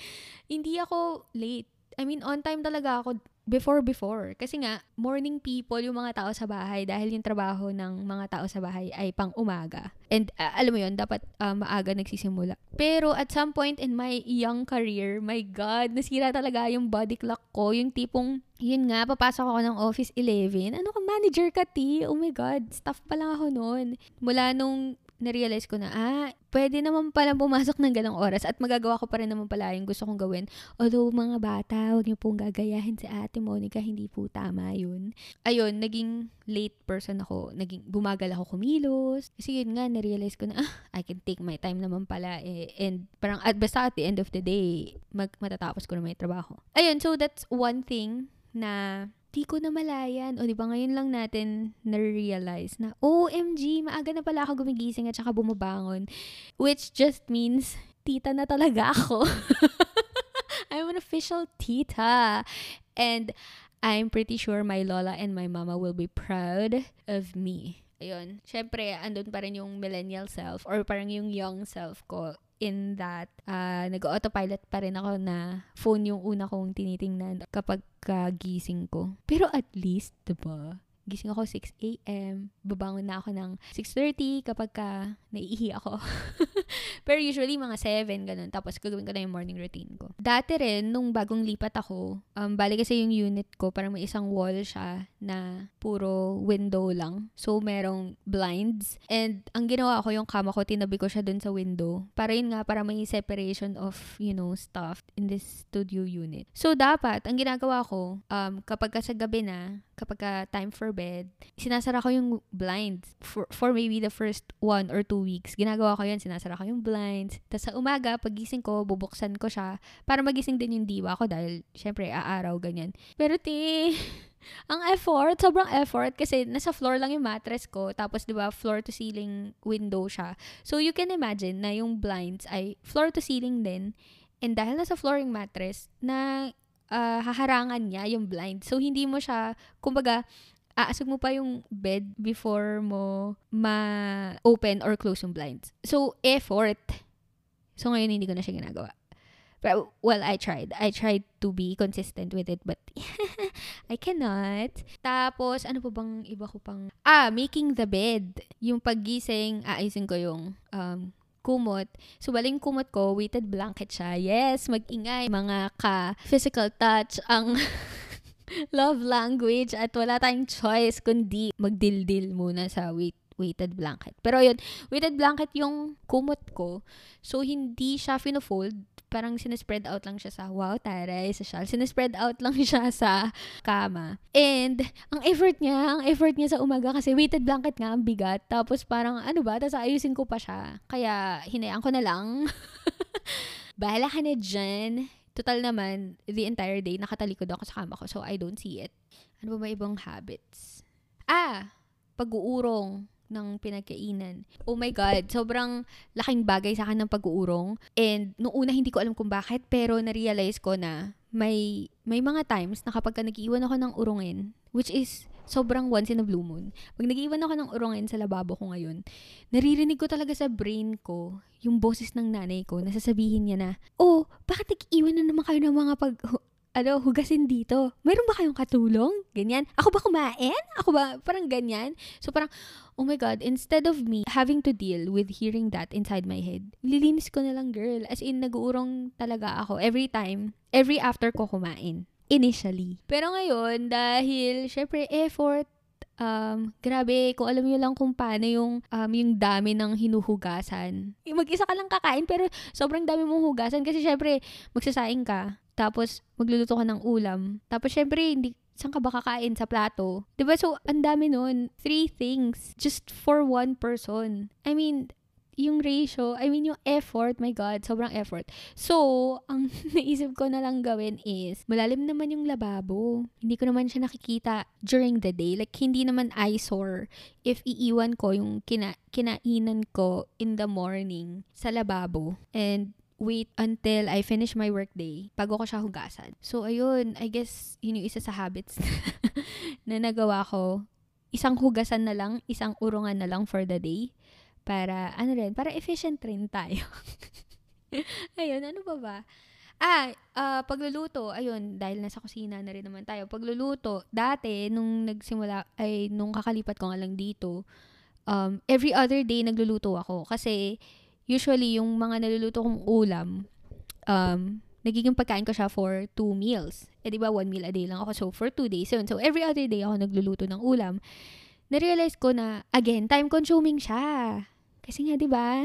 Hindi ako late. I mean, on time talaga ako before before. Kasi nga, morning people yung mga tao sa bahay dahil yung trabaho ng mga tao sa bahay ay pang umaga. And uh, alam mo yun, dapat uh, maaga nagsisimula. Pero at some point in my young career, my God, nasira talaga yung body clock ko. Yung tipong, yun nga, papasok ako ng office eleven. Ano ka, manager ka, T? Oh my God, staff pa lang ako noon. Mula nung na-realize ko na, ah, pwede naman palang pumasok ng ganang oras at magagawa ko pa rin naman pala yung gusto kong gawin. Although, mga bata, huwag niyo pong gagayahin si Ate Monica, hindi po tama yun. Ayun, naging late person ako. Naging, bumagal ako kumilos. Kasi yun nga, na-realize ko na, ah, I can take my time naman pala. Eh. And parang, at basta at the end of the day, mag- matatapos ko na may trabaho. Ayun, so that's one thing na di ko na malayan. O, di ba ngayon lang natin na-realize na, O M G, maaga na pala ako gumigising at saka bumabangon. Which just means, tita na talaga ako. I'm an official tita. And I'm pretty sure my lola and my mama will be proud of me. Ayun. Siyempre, andun pa rin yung millennial self or parang yung young self ko. In that, uh, nag-autopilot pa rin ako na phone yung una kong tinitingnan kapag uh, gising ko. Pero at least, diba, gising ako six a.m., babangon na ako ng six thirty kapag uh, naiihi ako. Pero usually mga seven, ganun. Tapos gagawin ko na yung morning routine ko. Dati rin, nung bagong lipat ako, um, bali kasi yung unit ko, parang may isang wall siya na puro window lang. So, merong blinds. And ang ginawa ko, yung kama ko, tinabi ko siya dun sa window. Para yun nga, para may separation of, you know, stuff in this studio unit. So, dapat, ang ginagawa ko, um, kapag sa gabi na, kapag ka time for bed, sinasara ko yung blinds for, for maybe the first one or two weeks. Ginagawa ko yun, sinasara ko yung blinds. Tapos sa umaga, pagising ko, bubuksan ko siya para magising din yung diwa ko dahil, syempre, aaraw, ganyan. Pero te, ang effort, sobrang effort kasi nasa floor lang yung mattress ko. Tapos, di ba, floor to ceiling window siya. So, you can imagine na yung blinds ay floor to ceiling din. And dahil nasa flooring mattress, na uh, haharangan niya yung blind. So, hindi mo siya, kumbaga, aasog mo pa yung bed before mo ma-open or close yung blinds. So, effort. So, ngayon hindi ko na siya ginagawa. But, well, I tried. I tried to be consistent with it, but I cannot. Tapos, ano pa bang iba ko pang... Ah, making the bed. Yung paggising, aayusin ko yung um, kumot. So, baling kumot ko, weighted blanket siya. Yes, mag-ingay. Mga ka-physical touch ang... love language at wala tayong choice kundi magdildil muna sa weight, weighted blanket. Pero yun, weighted blanket yung kumot ko. So, hindi siya finofold. Parang sinespread out lang siya sa, wow, taray, sa shawl. Sinespread out lang siya sa kama. And, ang effort niya, ang effort niya sa umaga kasi weighted blanket nga, ang bigat. Tapos parang, ano ba, tapos ayusin ko pa siya. Kaya, hinayaan ko na lang. Bahala ka na dyan. Total naman, the entire day, nakatalikod ako sa kama ko. So, I don't see it. Ano ba ba ibang habits? Ah! Pag-uurong ng pinagkainan. Oh my God, sobrang laking bagay sa akin ng pag-uurong. And, noong una, hindi ko alam kung bakit, pero na-realize ko na may, may mga times na kapag nag-iwan ako ng urungin, which is sobrang once in a blue moon. Pag nag-iwan ako ng urungin sa lababo ko ngayon, naririnig ko talaga sa brain ko yung boses ng nanay ko, nasasabihin niya na, oh, bakit nag-iwan na naman kayo ng mga pag, hu- ano, hugasin dito? Mayroon ba kayong katulong? Ganyan. Ako ba kumain? Ako ba? Parang ganyan. So parang, oh my God, instead of me having to deal with hearing that inside my head, lilinis ko na lang, girl. As in, nag-uurong talaga ako every time, every after ko kumain. Initially. Pero ngayon, dahil, syempre, effort, Um, grabe, kung alam nyo lang kung paano yung, um, yung dami ng hinuhugasan. Mag-isa ka lang kakain, pero sobrang dami mong hugasan kasi syempre, magsasaing ka, tapos magluluto ka ng ulam. Tapos syempre, hindi, saan ka ba kakain sa plato? Diba? So, ang dami nun. Three things, just for one person. I mean, yung ratio, I mean, yung effort, my God, sobrang effort. So, ang naisip ko na lang gawin is, malalim naman yung lababo. Hindi ko naman siya nakikita during the day. Like, hindi naman eyesore if iiwan ko yung kina- kinainan ko in the morning sa lababo. And, wait until I finish my workday bago ko siya hugasan. So, ayun, I guess, yun yung isa sa habits na nagawa ko. Isang hugasan na lang, isang urungan na lang for the day. Para, ano rin, para efficient rin tayo. Ayun, ano ba ba? Ah, uh, pagluluto, ayun, dahil nasa kusina na rin naman tayo. Pagluluto, dati, nung nagsimula, ay, nung kakalipat ko nga lang dito, um, every other day, nagluluto ako. Kasi, usually, yung mga naluluto kong ulam, um, nagiging pagkain ko siya for two meals. Eh, di ba, one meal a day lang ako. So, for two days yun. So, every other day, ako nagluluto ng ulam. Narealize ko na, again, time-consuming siya. Kasi nga, di ba?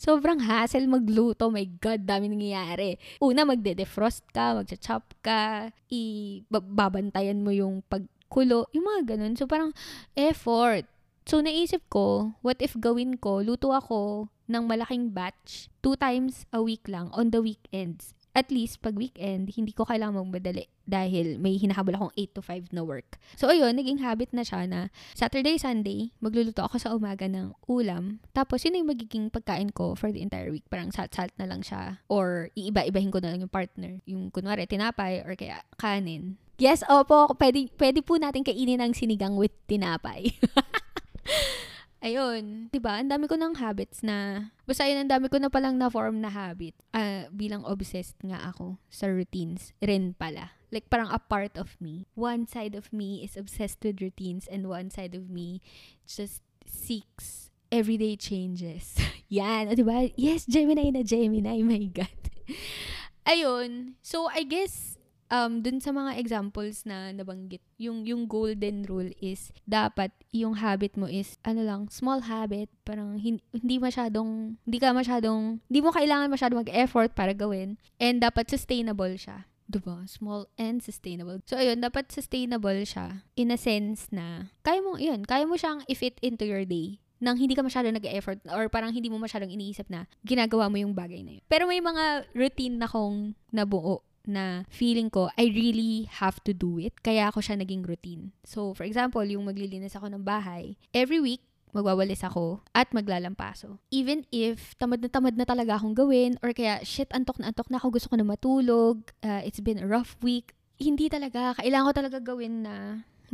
Sobrang hassle magluto. My God, dami nangyayari. Una, magde-defrost ka, magcha-chop ka, i-babantayan mo yung pagkulo, yung mga ganun. So, parang effort. So, naisip ko, what if gawin ko, luto ako ng malaking batch, two times a week lang, on the weekends. At least, pag weekend, hindi ko kailangan magmadali dahil may hinahabol akong eight to five na work. So, ayun, naging habit na siya na Saturday, Sunday, magluluto ako sa umaga ng ulam. Tapos, yun yung magiging pagkain ko for the entire week. Parang salt-salt na lang siya. Or, iiba-ibahin ko na lang yung partner. Yung, kunwari, tinapay or kaya kanin. Yes, opo, pwede, pwede po natin kainin ang sinigang with tinapay. Ayun, diba? Ang dami ko ng habits na... Basta yun, ang dami ko na palang na-form na habit. Uh, bilang obsessed nga ako sa routines rin pala. Like, parang a part of me. One side of me is obsessed with routines and one side of me just seeks everyday changes. Yan, diba? Yes, Gemini na Gemini, my God. Ayun, so I guess... Um, dun sa mga examples na nabanggit, yung, yung golden rule is dapat yung habit mo is ano lang, small habit, parang hin- hindi masyadong, hindi ka masyadong, hindi mo kailangan masyadong mag-effort para gawin, and dapat sustainable siya. Diba? Small and sustainable. So, ayun, dapat sustainable siya in a sense na, kaya mo, yun, kaya mo siyang i-fit into your day nang hindi ka masyadong nag-effort or parang hindi mo masyadong iniisip na ginagawa mo yung bagay na yun. Pero may mga routine na kong nabuo na feeling ko, I really have to do it. Kaya ako siya naging routine. So, for example, yung maglilinis ako ng bahay, every week, magwawalis ako at maglalampaso. Even if tamad na tamad na talaga akong gawin or kaya, shit, antok na antok na ako, gusto ko na matulog, uh, it's been a rough week. Hindi talaga. Kailangan ko talaga gawin na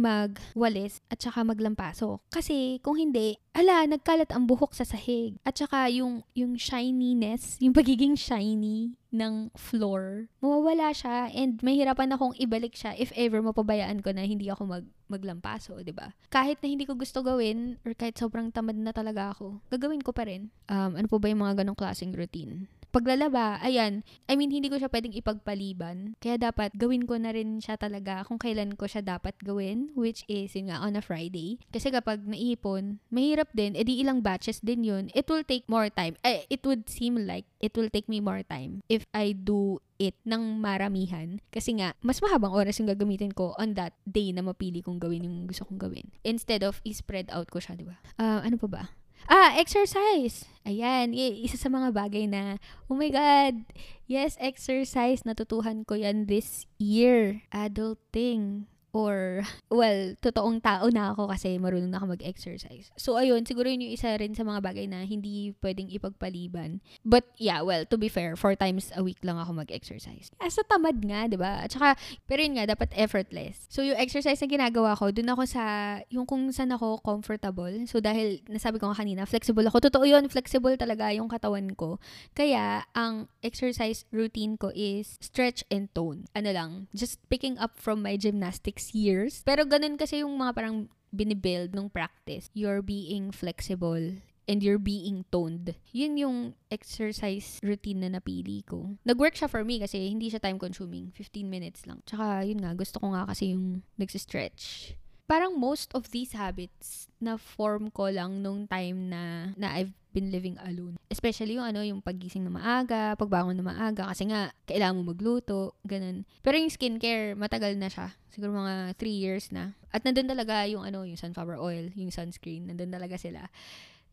magwalis at saka maglampaso. Kasi, kung hindi, ala, nagkalat ang buhok sa sahig. At saka, yung, yung shininess, yung pagiging shiny ng floor, mawawala siya and mahirapan akong ibalik siya if ever mapabayaan ko na hindi ako mag, maglampaso, diba? Kahit na hindi ko gusto gawin or kahit sobrang tamad na talaga ako, gagawin ko pa rin. Um, ano po ba yung mga ganong klaseng routine? Paglalaba, ayan, I mean, hindi ko siya pwedeng ipagpaliban. Kaya dapat gawin ko na rin siya talaga kung kailan ko siya dapat gawin, which is, yun nga, on a Friday. Kasi kapag naipon, mahirap din, edi ilang batches din yun. It will take more time. Eh, it would seem like it will take me more time if I do it ng maramihan. Kasi nga, mas mahabang oras yung gagamitin ko on that day na mapili kong gawin yung gusto kong gawin. Instead of, i-spread out ko siya, diba? Uh, ano pa ba? Ah, exercise. Ayan, isa sa mga bagay na, oh my God, yes, exercise. Natutuhan ko yan this year. Adulting. Or, well, totoong tao na ako kasi marunong na ako mag-exercise. So, ayun, siguro yun yung isa rin sa mga bagay na hindi pwedeng ipagpaliban. But, yeah, well, to be fair, four times a week lang ako mag-exercise. Asa tamad nga, diba? At saka, pero yun nga, dapat effortless. So, yung exercise na ginagawa ko, dun ako sa, yung kung saan ako comfortable. So, dahil, nasabi ko nga kanina, flexible ako. Totoo yun, flexible talaga yung katawan ko. Kaya, ang exercise routine ko is stretch and tone. Ano lang, just picking up from my gymnastics years. Pero ganun kasi yung mga parang binibuild nung practice. You're being flexible and you're being toned. Yun yung exercise routine na napili ko. Nag-work siya for me kasi hindi siya time-consuming. fifteen minutes lang. Tsaka yun nga, gusto ko nga kasi yung nagsistretch. Parang most of these habits na form ko lang nung time na, na I've been living alone. Especially yung ano, yung paggising na maaga, pagbangon na maaga, kasi nga, kailangan mo magluto, ganun. Pero yung skincare, matagal na siya. Siguro mga three years na. At nandun talaga yung ano, yung sunflower oil, yung sunscreen, nandun talaga sila.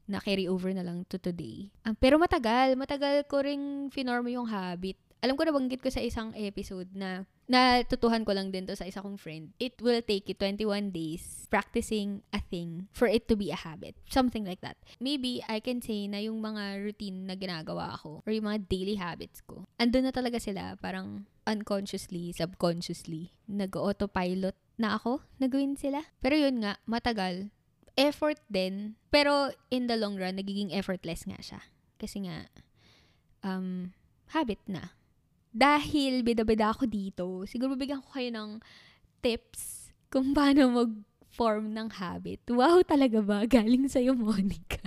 Na carry over na lang to today. Um, pero matagal, matagal ko rin finorm yung habit. Alam ko nabanggit ko sa isang episode na natutuhan ko lang din to sa isa kong friend. It will take you twenty-one days practicing a thing for it to be a habit. Something like that. Maybe I can say na yung mga routine na ginagawa ko or yung mga daily habits ko, andun na talaga sila, parang unconsciously, subconsciously, nag-autopilot na ako, nagawin sila. Pero yun nga, matagal. Effort din. Pero in the long run, nagiging effortless nga siya. Kasi nga, um, habit na. Dahil bida-bida ako dito, siguro bigyan ko kayo ng tips kung paano mag-form ng habit. Wow, talaga ba? Galing sa'yo, Monica.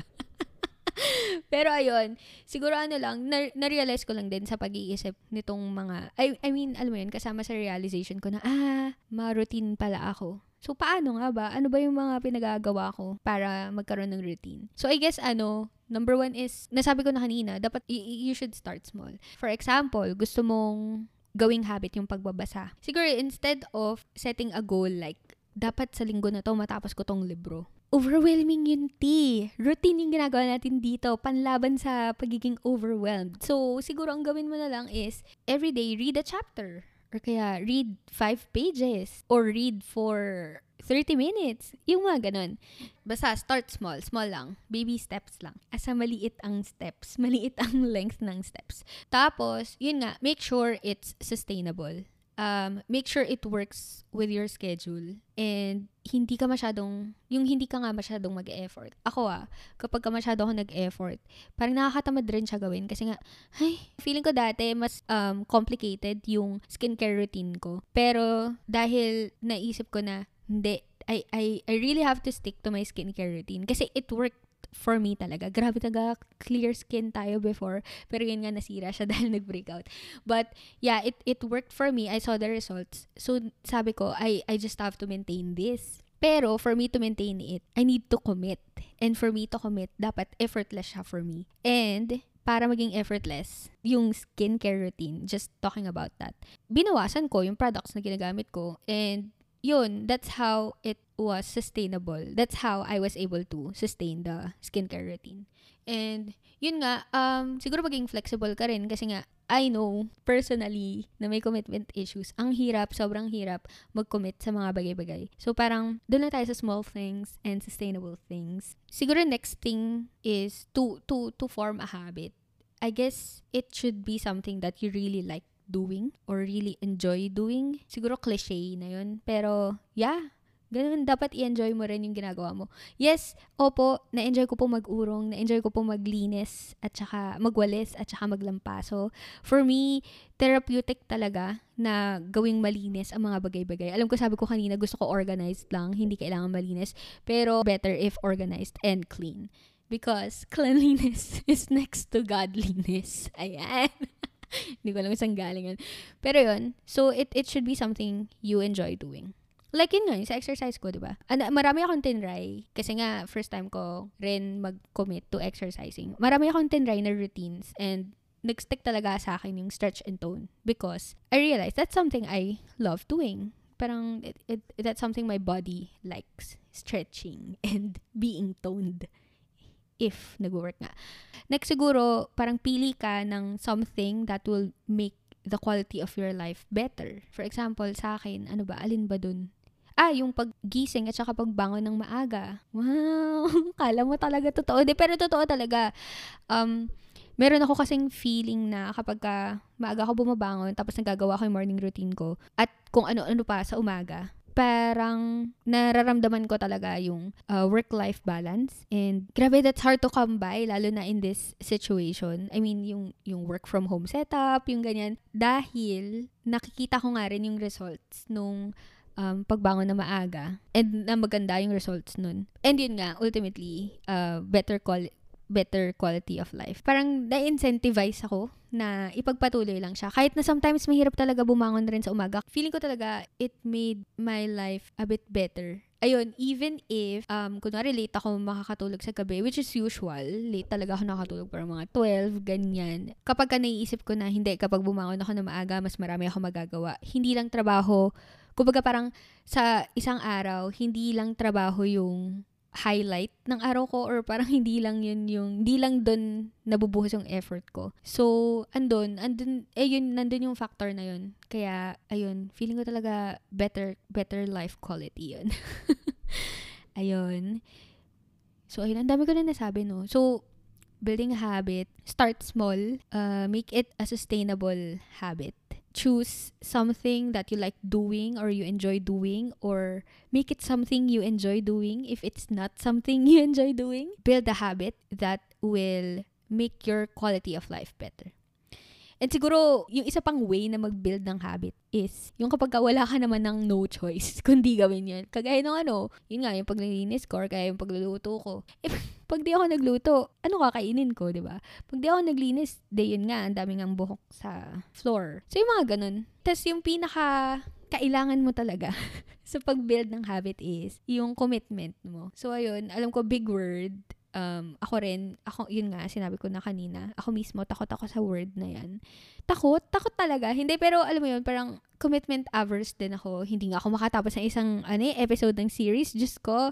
Pero ayun, siguro ano lang, nar- narealize ko lang din sa pag-iisip nitong mga, I, I mean, alam mo yun, kasama sa realization ko na, ah, ma-routine pala ako. So, paano nga ba? Ano ba yung mga pinagagawa ko para magkaroon ng routine? So, I guess, ano, number one is, nasabi ko na kanina, dapat, y- you should start small. For example, gusto mong gawing habit yung pagbabasa. Siguro, instead of setting a goal, like, dapat sa linggo na to, matapos ko tong libro. Overwhelming yun, T. Routine yung ginagawa natin dito, panlaban sa pagiging overwhelmed. So, siguro, ang gawin mo na lang is, every day, read a chapter. Or kaya, read five pages. Or read for thirty minutes. Yung mga ganun. Basta, start small. Small lang. Baby steps lang. Asa maliit ang steps. Maliit ang length ng steps. Tapos, yun nga, make sure it's sustainable. Um, make sure it works with your schedule. And, hindi ka masyadong, yung hindi ka nga masyadong mag-effort. Ako ah, kapag ka masyado ako nag-effort, parang nakakatamad rin siya gawin. Kasi nga, ay, feeling ko dati, mas um, complicated yung skincare routine ko. Pero, dahil naisip ko na, hindi, I, I, I really have to stick to my skincare routine. Kasi it worked for me talaga. Grabe talaga, clear skin tayo before. Pero yun nga, nasira siya dahil nag-breakout. But, yeah, it it worked for me. I saw the results. So, sabi ko, I, I just have to maintain this. Pero, for me to maintain it, I need to commit. And for me to commit, dapat effortless siya for me. And, para maging effortless, yung skincare routine, just talking about that, binawasan ko yung products na ginagamit ko. And, yun, that's how it was sustainable. That's how I was able to sustain the skincare routine. And, yun nga, um, siguro maging flexible ka rin kasi nga, I know, personally, na may commitment issues. Ang hirap, sobrang hirap mag-commit sa mga bagay-bagay. So, parang, doon na tayo sa small things and sustainable things. Siguro, next thing is to, to, to form a habit. I guess, it should be something that you really like doing or really enjoy doing. Siguro cliche na yun. Pero, yeah, ganun. Dapat i-enjoy mo rin yung ginagawa mo. Yes, opo, na-enjoy ko po mag-urong, na-enjoy ko po maglinis, at saka magwalis, at saka maglampaso. For me, therapeutic talaga na gawing malinis ang mga bagay-bagay. Alam ko, sabi ko kanina, gusto ko organized lang, hindi kailangan malinis. Pero, better if organized and clean. Because cleanliness is next to godliness. Ayan. Hindi ko alam saan galing yun. Pero yun, so it it should be something you enjoy doing. Like yun nga, sa exercise ko, diba? Ano, marami akong tinry. Kasi nga, first time ko rin mag-commit to exercising. Marami akong tinry na routines and nag-stick talaga sa akin yung stretch and tone. Because I realized that's something I love doing. Parang, it, it, that's something my body likes. Stretching and being toned. If nag-work nga. Next siguro, parang pili ka ng something that will make the quality of your life better. For example, sa akin, ano ba? Alin ba dun? Ah, yung paggising at saka pagbangon ng maaga. Wow! Kala mo talaga totoo. De, pero totoo talaga. Um, meron ako kasing feeling na kapag ka maaga ako bumabangon tapos nagagawa ko yung morning routine ko at kung ano-ano pa sa umaga, parang nararamdaman ko talaga yung uh, work-life balance. And grabe, that's hard to come by, lalo na in this situation. I mean, yung, yung work-from-home setup, yung ganyan. Dahil nakikita ko nga rin yung results nung um, pagbangon na maaga. And na maganda yung results nun. And yun nga, ultimately, uh, better quality. better quality of life. Parang na-incentivize ako na ipagpatuloy lang siya. Kahit na sometimes mahirap talaga bumangon rin sa umaga. Feeling ko talaga it made my life a bit better. Ayun, even if, um, kunwari late ako makakatulog sa gabi, which is usual, late talaga ako nakatulog para mga twelve, ganyan. Kapag ka naiisip ko na hindi, kapag bumangon ako na maaga, mas marami ako magagawa. Hindi lang trabaho, kumbaga parang sa isang araw, hindi lang trabaho yung highlight ng araw ko, or parang hindi lang yun yung, hindi lang dun nabubuhos yung effort ko. So, andun, andun, eh yun, nandun yung factor na yun. Kaya, ayun, feeling ko talaga better, better life quality yun. Ayun. So, ayun, ang dami ko na nasabi, no? So, building a habit, start small, uh, make it a sustainable habit. Choose something that you like doing or you enjoy doing, or make it something you enjoy doing if it's not something you enjoy doing. Build a habit that will make your quality of life better. And siguro, yung isa pang way na mag-build ng habit is yung kapag wala ka naman ng no choice kundi gawin yun. Kagaya ng ano, yun nga, yung paglilinis ko or kaya yung pagluluto ko. Eh, pag di ako nagluto, ano kakainin ko, di ba? Pag di ako naglinis, di yun nga, ang dami ngang buhok sa floor. So, yung mga ganun. Tapos yung pinaka kailangan mo talaga sa pag-build ng habit is yung commitment mo. So, ayun, alam ko, big word. Um, ako rin, ako, yun nga, sinabi ko na kanina, ako mismo, takot ako sa word na yan. Takot? Takot talaga. Hindi, pero alam mo yun, parang commitment averse din ako. Hindi nga ako makatapos ng isang ano, episode ng series, Diyos ko.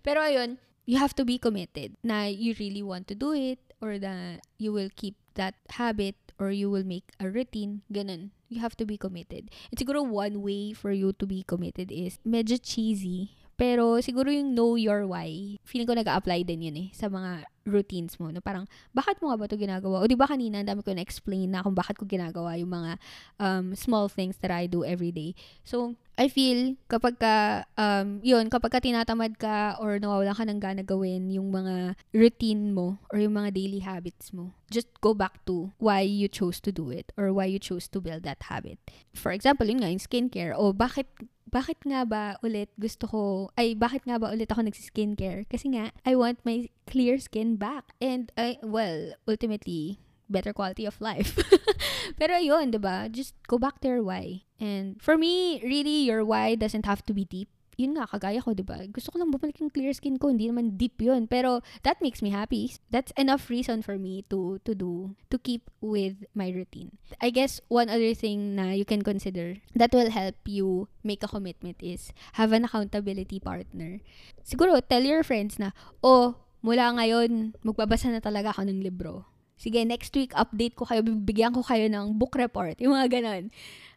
Pero ayun, you have to be committed na you really want to do it, or that you will keep that habit, or you will make a routine. Ganun. You have to be committed. And siguro one way for you to be committed is medyo cheesy. Pero siguro yung know your why, feeling ko nag-a-apply din yun eh sa mga routines mo. No? Parang, bakit mo nga ba ito ginagawa? O diba kanina, ang dami ko na-explain na kung bakit ko ginagawa yung mga um, small things that I do every day. So, I feel kapag ka, um, yun, kapag ka tinatamad ka or nawawalan ka ng gana gawin yung mga routine mo or yung mga daily habits mo, just go back to why you chose to do it or why you chose to build that habit. For example, yun nga, yung skincare. O bakit Bakit nga ba ulit gusto ko, ay bakit nga ba ulit ako nagsi-skincare? Kasi nga, I want my clear skin back. And, I, well, ultimately, better quality of life. Pero yun, diba? Just go back to your why. And for me, really, your why doesn't have to be deep. Yun nga, kagaya ko, diba? Gusto ko lang bumalik yung clear skin ko. Hindi naman deep yun. Pero that makes me happy. That's enough reason for me to, to do, to keep with my routine. I guess one other thing na you can consider that will help you make a commitment is have an accountability partner. Siguro, tell your friends na, oh, mula ngayon, magbabasa na talaga ako ng libro. Sige, next week, update ko kayo, bibigyan ko kayo ng book report. Yung mga ganun.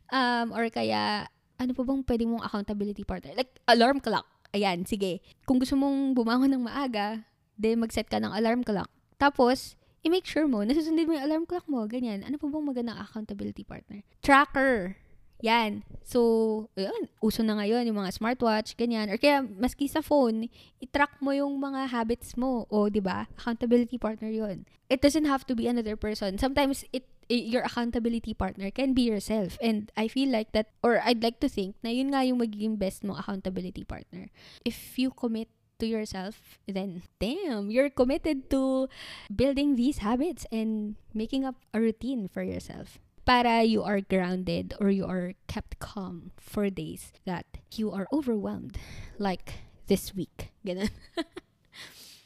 Um, or kaya, ano pa bang pwede mong accountability partner? Like, alarm clock. Ayan, sige. Kung gusto mong bumangon ng maaga, then mag-set ka ng alarm clock. Tapos, i-make sure mo, nasusundin mo yung alarm clock mo. Ganyan. Ano pa bang magandang accountability partner? Tracker. Yan. So, yun, uso na ngayon yung mga smartwatch, ganyan. Or kaya, maski sa phone, i-track mo yung mga habits mo. O, di ba? Accountability partner yun. It doesn't have to be another person. Sometimes, it, your accountability partner can be yourself. And I feel like that, or I'd like to think, na yun nga yung magiging best mong accountability partner. If you commit to yourself, then damn, you're committed to building these habits and making up a routine for yourself. Para you are grounded or you are kept calm for days that you are overwhelmed. Like this week. Ganun.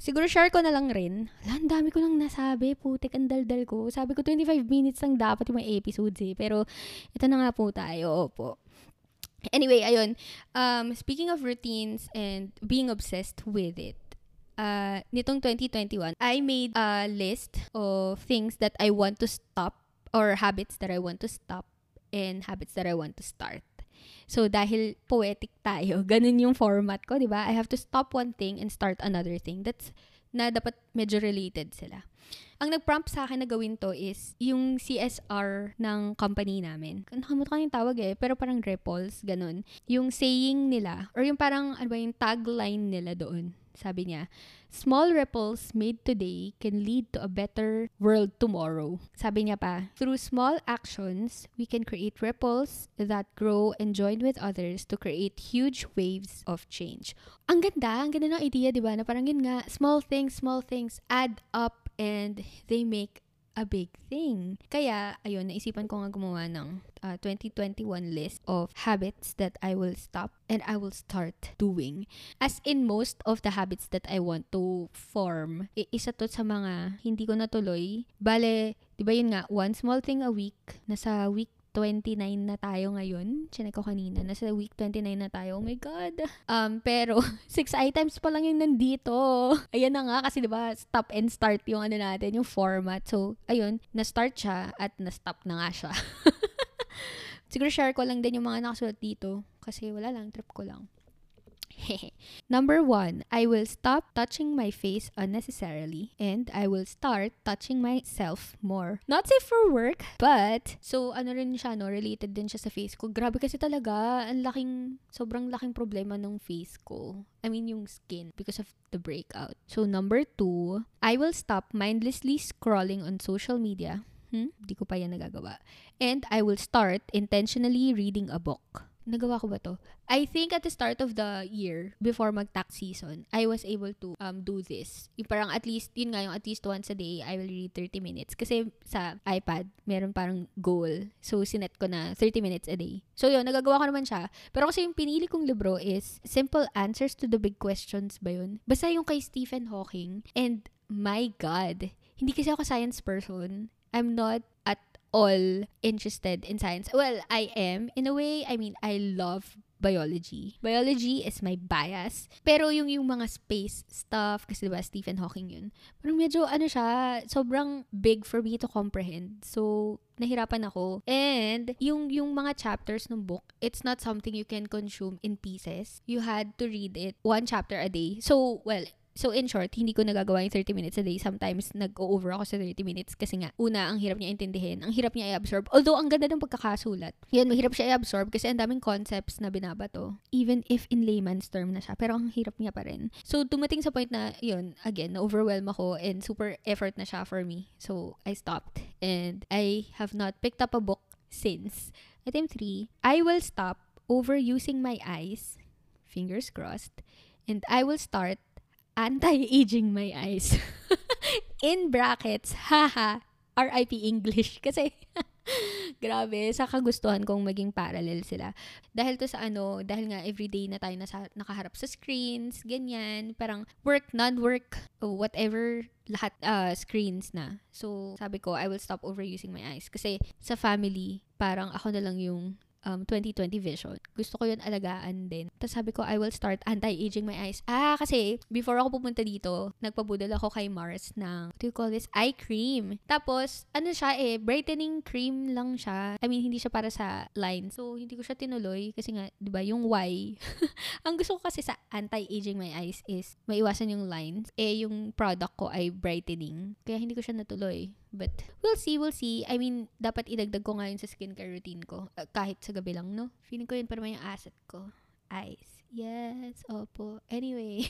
Siguro share ko na lang rin. Wala, ang dami ko lang nasabi. Putik, ang daldal ko. Sabi ko twenty-five minutes lang dapat yung mga episodes eh. Pero ito na nga po tayo. Opo. Anyway, ayun. Um, speaking of routines and being obsessed with it. Uh, nitong twenty twenty-one, I made a list of things that I want to stop. Or habits that I want to stop and habits that I want to start. So, dahil poetic tayo, ganun yung format ko, di ba? I have to stop one thing and start another thing. That's na dapat medyo related sila. Ang nag-prompt sa akin na gawin to is yung C S R ng company namin. Nakamot ko yung tawag eh, pero parang repulse, ganun. Yung saying nila, or yung parang, ano ba, yung tagline nila doon. Sabi niya, small ripples made today can lead to a better world tomorrow. Sabi niya pa, through small actions, we can create ripples that grow and join with others to create huge waves of change. Ang ganda, ang ganda ng idea, di ba? Na parang yun nga, small things, small things add up and they make a big thing. Kaya, ayun, naisipan ko nga gumawa ng uh, twenty twenty-one list of habits that I will stop and I will start doing. As in most of the habits that I want to form, e, isa to sa mga hindi ko natuloy. Bale, di ba yun nga, one small thing a week, nasa week twenty-nine na tayo ngayon. Chinek ko kanina. Nasa week twenty-nine na tayo. Oh my God. Um, pero, six items pa lang yung nandito. Ayan na nga. Kasi diba, stop and start yung ano natin, yung format. So, ayun. Na-start siya at na-stop na nga siya. Siguro share ko lang din yung mga nakasulat dito. Kasi wala lang. Trip ko lang. Number one, I will stop touching my face unnecessarily and I will start touching myself more. Not safe for work, but so ano rin siya, no? Related din siya sa face ko. Grabe kasi talaga, ang laking, sobrang laking problema ng face ko. I mean, yung skin because of the breakout. So number two, I will stop mindlessly scrolling on social media. Hmm? Di ko pa yan nagagawa. And I will start intentionally reading a book. Nagawa ko ba to? I think at the start of the year, before mag-tax season, I was able to um do this. Yung parang at least, yun nga yung at least once a day, I will read thirty minutes. Kasi sa iPad, meron parang goal. So, sinet ko na thirty minutes a day. So, yun, nagagawa ko naman siya. Pero kasi yung pinili kong libro is Simple Answers to the Big Questions ba yun? Basta yung kay Stephen Hawking. And my God, hindi kasi ako science person. I'm not at all interested in science. Well, I am. In a way, I mean, I love biology. Biology is my bias. Pero yung yung mga space stuff, kasi diba, Stephen Hawking yun, parang medyo ano siya, sobrang big for me to comprehend. So, nahirapan ako. And yung yung mga chapters ng book, it's not something you can consume in pieces. You had to read it one chapter a day. So, well, So, in short, hindi ko nagagawa yung thirty minutes a day. Sometimes, nag-over ako sa thirty minutes kasi nga, una, ang hirap niya intindihin. Ang hirap niya i-absorb. Although, ang ganda ng pagkakasulat. Yan, mahirap siya i-absorb kasi ang daming concepts na binabato. Even if in layman's term na siya. Pero, ang hirap niya pa rin. So, dumating sa point na, yun, again, na-overwhelm ako and super effort na siya for me. So, I stopped. And I have not picked up a book since. Item three, I will stop overusing my eyes. Fingers crossed. And I will start anti-aging my eyes. In brackets, haha, R I P English. Kasi, grabe, sa kagustuhan kong maging parallel sila. Dahil to sa ano, dahil nga everyday na tayo nasa, nakaharap sa screens, ganyan, parang work, non-work, whatever, lahat uh, screens na. So, sabi ko, I will stop overusing my eyes. Kasi sa family, parang ako na lang yung Um, twenty twenty vision. Gusto ko yun alagaan din. Tapos sabi ko, I will start anti-aging my eyes. Ah, kasi before ako pumunta dito, nagpabudol ako kay Mars ng, what do you call this? Eye cream. Tapos, ano siya eh, brightening cream lang siya. I mean, hindi siya para sa line. So, hindi ko siya tinuloy kasi nga, di ba, yung Y. Ang gusto ko kasi sa anti-aging my eyes is maiwasan yung lines. Eh, yung product ko ay brightening. Kaya hindi ko siya natuloy. But, we'll see, we'll see. I mean, dapat idagdag ko ngayon sa skincare routine ko. Uh, kahit sa gabi lang, no? Feeling ko yun para may asset ko. Eyes. Yes, opo. Anyway.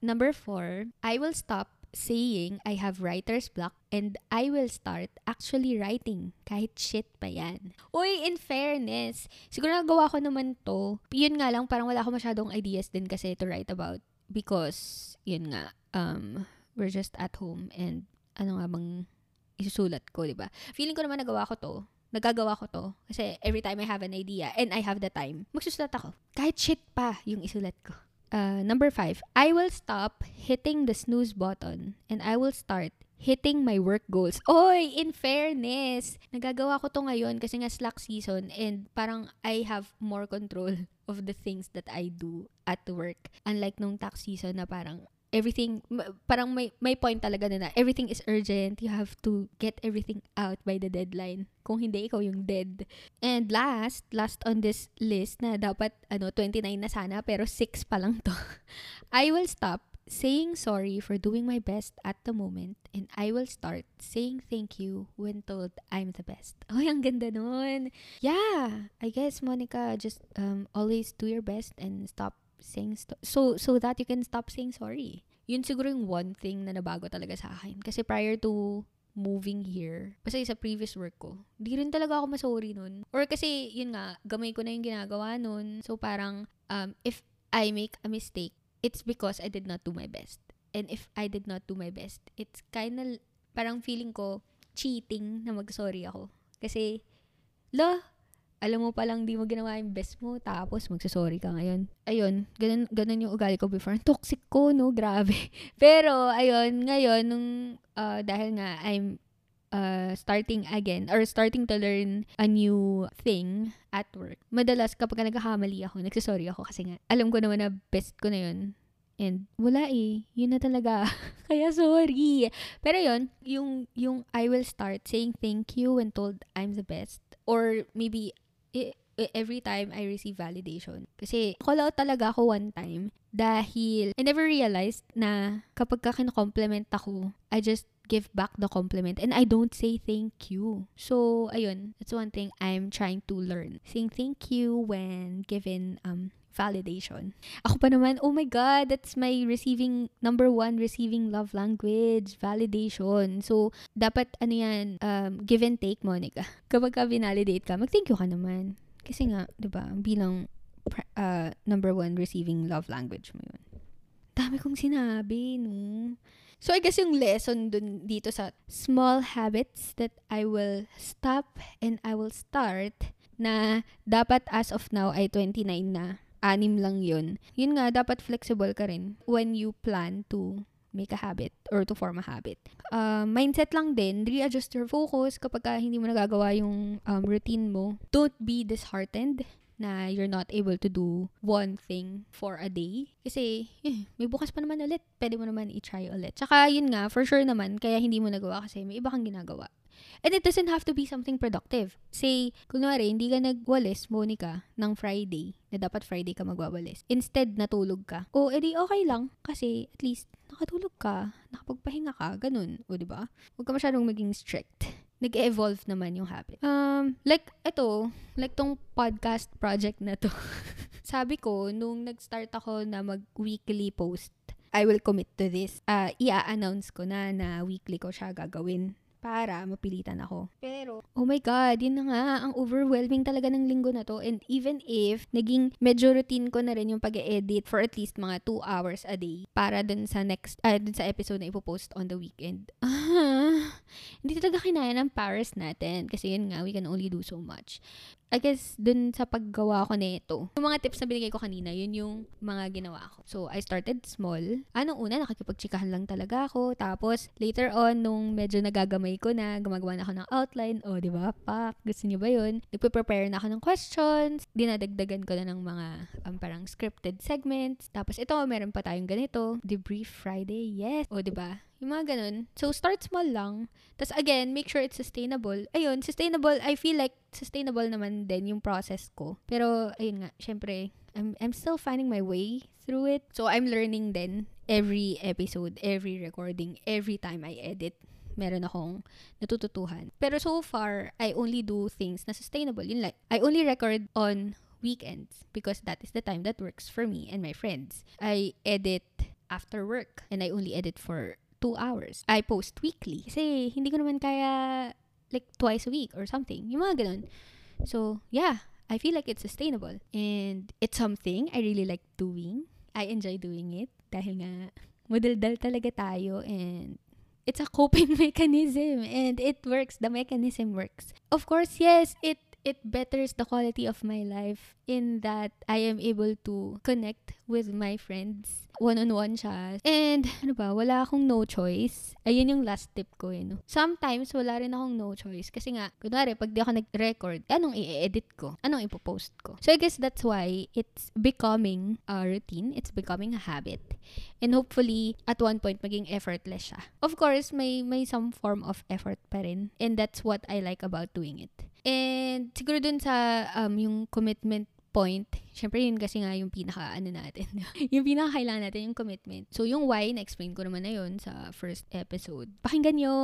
Number four, I will stop saying I have writer's block and I will start actually writing. Kahit shit pa yan. Uy, in fairness, siguro nagawa ko naman to. Yun nga lang, parang wala ako masyadong ideas din kasi to write about. Because, yun nga, um, we're just at home and ano nga bang isusulat ko, di ba? Feeling ko naman nagawa ko to. Nagagawa ko to. Kasi every time I have an idea and I have the time, magsusulat ako. Kahit shit pa yung isulat ko. Uh, number five, I will stop hitting the snooze button and I will start hitting my work goals. Oy, in fairness, nagagawa ko to ngayon kasi nga slack season and parang I have more control of the things that I do at work. Unlike nung tax season na parang everything, parang may, may point talaga na na, everything is urgent. You have to get everything out by the deadline. Kung hindi, ikaw yung dead. And last, last on this list na dapat, ano, twenty-nine na sana, pero six pa lang to. I will stop saying sorry for doing my best at the moment and I will start saying thank you when told I'm the best. Oy, ang ganda nun. Yeah, I guess, Monica, just um always do your best and stop saying st- so so that you can stop saying sorry. Yun siguro yung one thing na nabago talaga sa akin. Kasi prior to moving here, basta sa previous work ko, di rin talaga ako masorry nun. Or kasi, yun nga, gamay ko na yung ginagawa nun. So parang, um, if I make a mistake, it's because I did not do my best. And if I did not do my best, it's kind of, parang feeling ko, cheating na mag-sorry ako. Kasi, lo, alam mo palang di mo ginawa yung best mo, tapos magsasorry ka ngayon. Ayun, ganun, ganun yung ugali ko before. Toxic ko, no? Grabe. Pero, ayun, ngayon, nung, uh, dahil nga, I'm uh, starting again or starting to learn a new thing at work, madalas kapag nagkakamali ako, nagsisorry ako kasi nga alam ko naman na best ko na yun. And wala eh. Yun na talaga. Kaya sorry. Pero yun, yung, yung I will start saying thank you when told I'm the best. Or maybe eh, every time I receive validation. Kasi call out talaga ako one time dahil I never realized na kapag ka kino-compliment ako, I just give back the compliment and I don't say thank you. So, ayun. That's one thing I'm trying to learn. Saying thank you when given um validation. Ako pa naman, oh my God, that's my receiving, number one, receiving love language, validation. So, dapat ano yan, um, give and take, Monica. Kapag ka binalidate ka, mag-thank you ka naman. Kasi nga, diba, bilang uh, number one, receiving love language mo yun. Dami kong sinabi, no? So, I guess yung lesson dun dito sa small habits that I will stop and I will start na dapat as of now ay twenty-nine na. Anim lang yun. Yun nga, dapat flexible ka rin when you plan to make a habit or to form a habit. Uh, mindset lang din, readjust your focus kapag ka hindi mo nagagawa yung um, routine mo. Don't be disheartened na you're not able to do one thing for a day. Kasi, eh, may bukas pa naman ulit. Pwede mo naman i-try ulit. Tsaka, yun nga, for sure naman, kaya hindi mo nagawa kasi may iba kang ginagawa. And it doesn't have to be something productive. Say, kunwari, hindi ka nagwalis, Monica, ng Friday, na dapat Friday ka magwawalis. Instead, natulog ka. O, edi okay lang, kasi at least, nakatulog ka, nakapagpahinga ka, ganun. O, diba? Huwag ka masyadong maging strict. Nag-evolve naman yung habit. Um, like, ito, like tong podcast project na to. Sabi ko, nung nag-start ako na mag-weekly post, I will commit to this. Uh, ia-announce ko na na weekly ko siya gagawin para mapilitan ako. Pero, oh my God, yun na nga, ang overwhelming talaga ng linggo na to. And even if, naging medyo routine ko na rin yung pag-e-edit for at least mga two hours a day para dun sa next, uh, dun sa episode na ipopost on the weekend. Ah, hindi talaga kinaya ng Paris natin. Kasi yun nga, we can only do so much. I guess, dun sa paggawa ko na ito, yung mga tips na binigay ko kanina, yun yung mga ginawa ko. So, I started small. Anong una, nakikipagtsikahan lang talaga ako. Tapos, later on, nung medyo nagagamay ko na, gumagawa na ako ng outline. O, di ba? Pak, gusto nyo ba yun? Nagpe-prepare na ako ng questions. Dinadagdagan ko na ng mga um, parang scripted segments. Tapos, ito, meron pa tayong ganito. Debrief Friday, yes. O, di ba? Yung mga ganun. So, start small lang. Tapos, again, make sure it's sustainable. Ayun, sustainable. I feel like sustainable naman din yung process ko. Pero, ayun nga, syempre, I'm, I'm still finding my way through it. So, I'm learning din every episode, every recording, every time I edit. Meron akong natututuhan. Pero so far, I only do things na sustainable. Yun like, I only record on weekends because that is the time that works for me and my friends. I edit after work and I only edit for two hours. I post weekly. Kasi hindi ko naman kaya like twice a week or something. Yung mga ganun. So, yeah. I feel like it's sustainable. And it's something I really like doing. I enjoy doing it. Dahil nga, madaldal talaga tayo. And it's a coping mechanism. And it works. The mechanism works. Of course, yes, it It betters the quality of my life in that I am able to connect with my friends. One-on-one siya. And, ano ba, wala akong no choice. Ayun yung last tip ko, eh, no? Sometimes, wala rin akong no choice. Kasi nga, kunwari, pag di ako nag-record, anong i-edit ko? Anong ipopost ko? So, I guess that's why it's becoming a routine. It's becoming a habit. And hopefully, at one point, maging effortless siya. Of course, may, may some form of effort pa rin. And that's what I like about doing it. And siguro dun sa um, yung commitment point, syempre yun kasi nga yung pinaka ano natin, yung pinaka kailangan natin, yung commitment. So yung why, na-explain ko naman na yun sa first episode. Pakinggan nyo,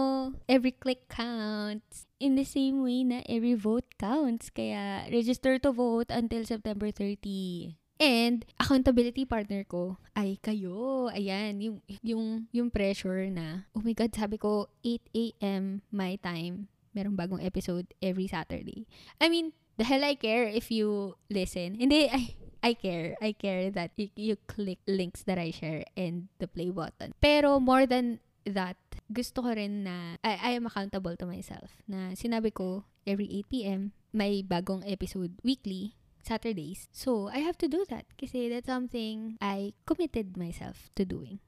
every click counts in the same way na every vote counts. Kaya register to vote until September thirtieth. And accountability partner ko ay kayo. Ayan, yung, yung, yung pressure na, oh my God, sabi ko, eight a.m. my time. Merong bagong episode every Saturday. I mean, the hell I care if you listen. Hindi, I, I care. I care that you, you click links that I share and the play button. Pero more than that, gusto ko rin na I, I am accountable to myself. Na sinabi ko, every eight p.m., may bagong episode weekly, Saturdays. So, I have to do that kasi that's something I committed myself to doing.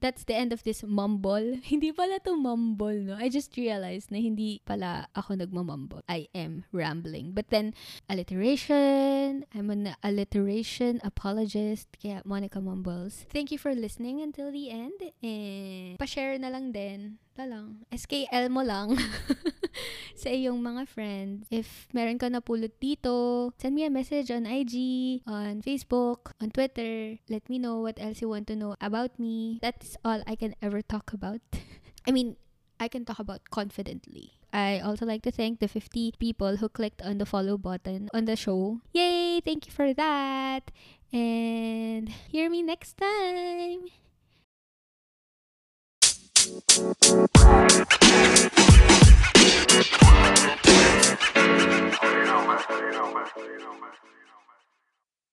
that's the end of this mumble. Hindi pala to mumble, no? I just realized na hindi pala ako nagmamumble. I am rambling. But then, alliteration. I'm an alliteration apologist. Kaya Monica Mumbles. Thank you for listening until the end. And pa-share na lang din. Lalang. S K L mo lang. Sa iyong mga friends. If meron ka napulot dito, send me a message on I G, on Facebook, on Twitter. Let me know what else you want to know about me. That's all I can ever talk about. I mean, I can talk about confidently. I also like to thank the fifty people who clicked on the follow button on the show. Yay! Thank you for that! And hear me next time! You know,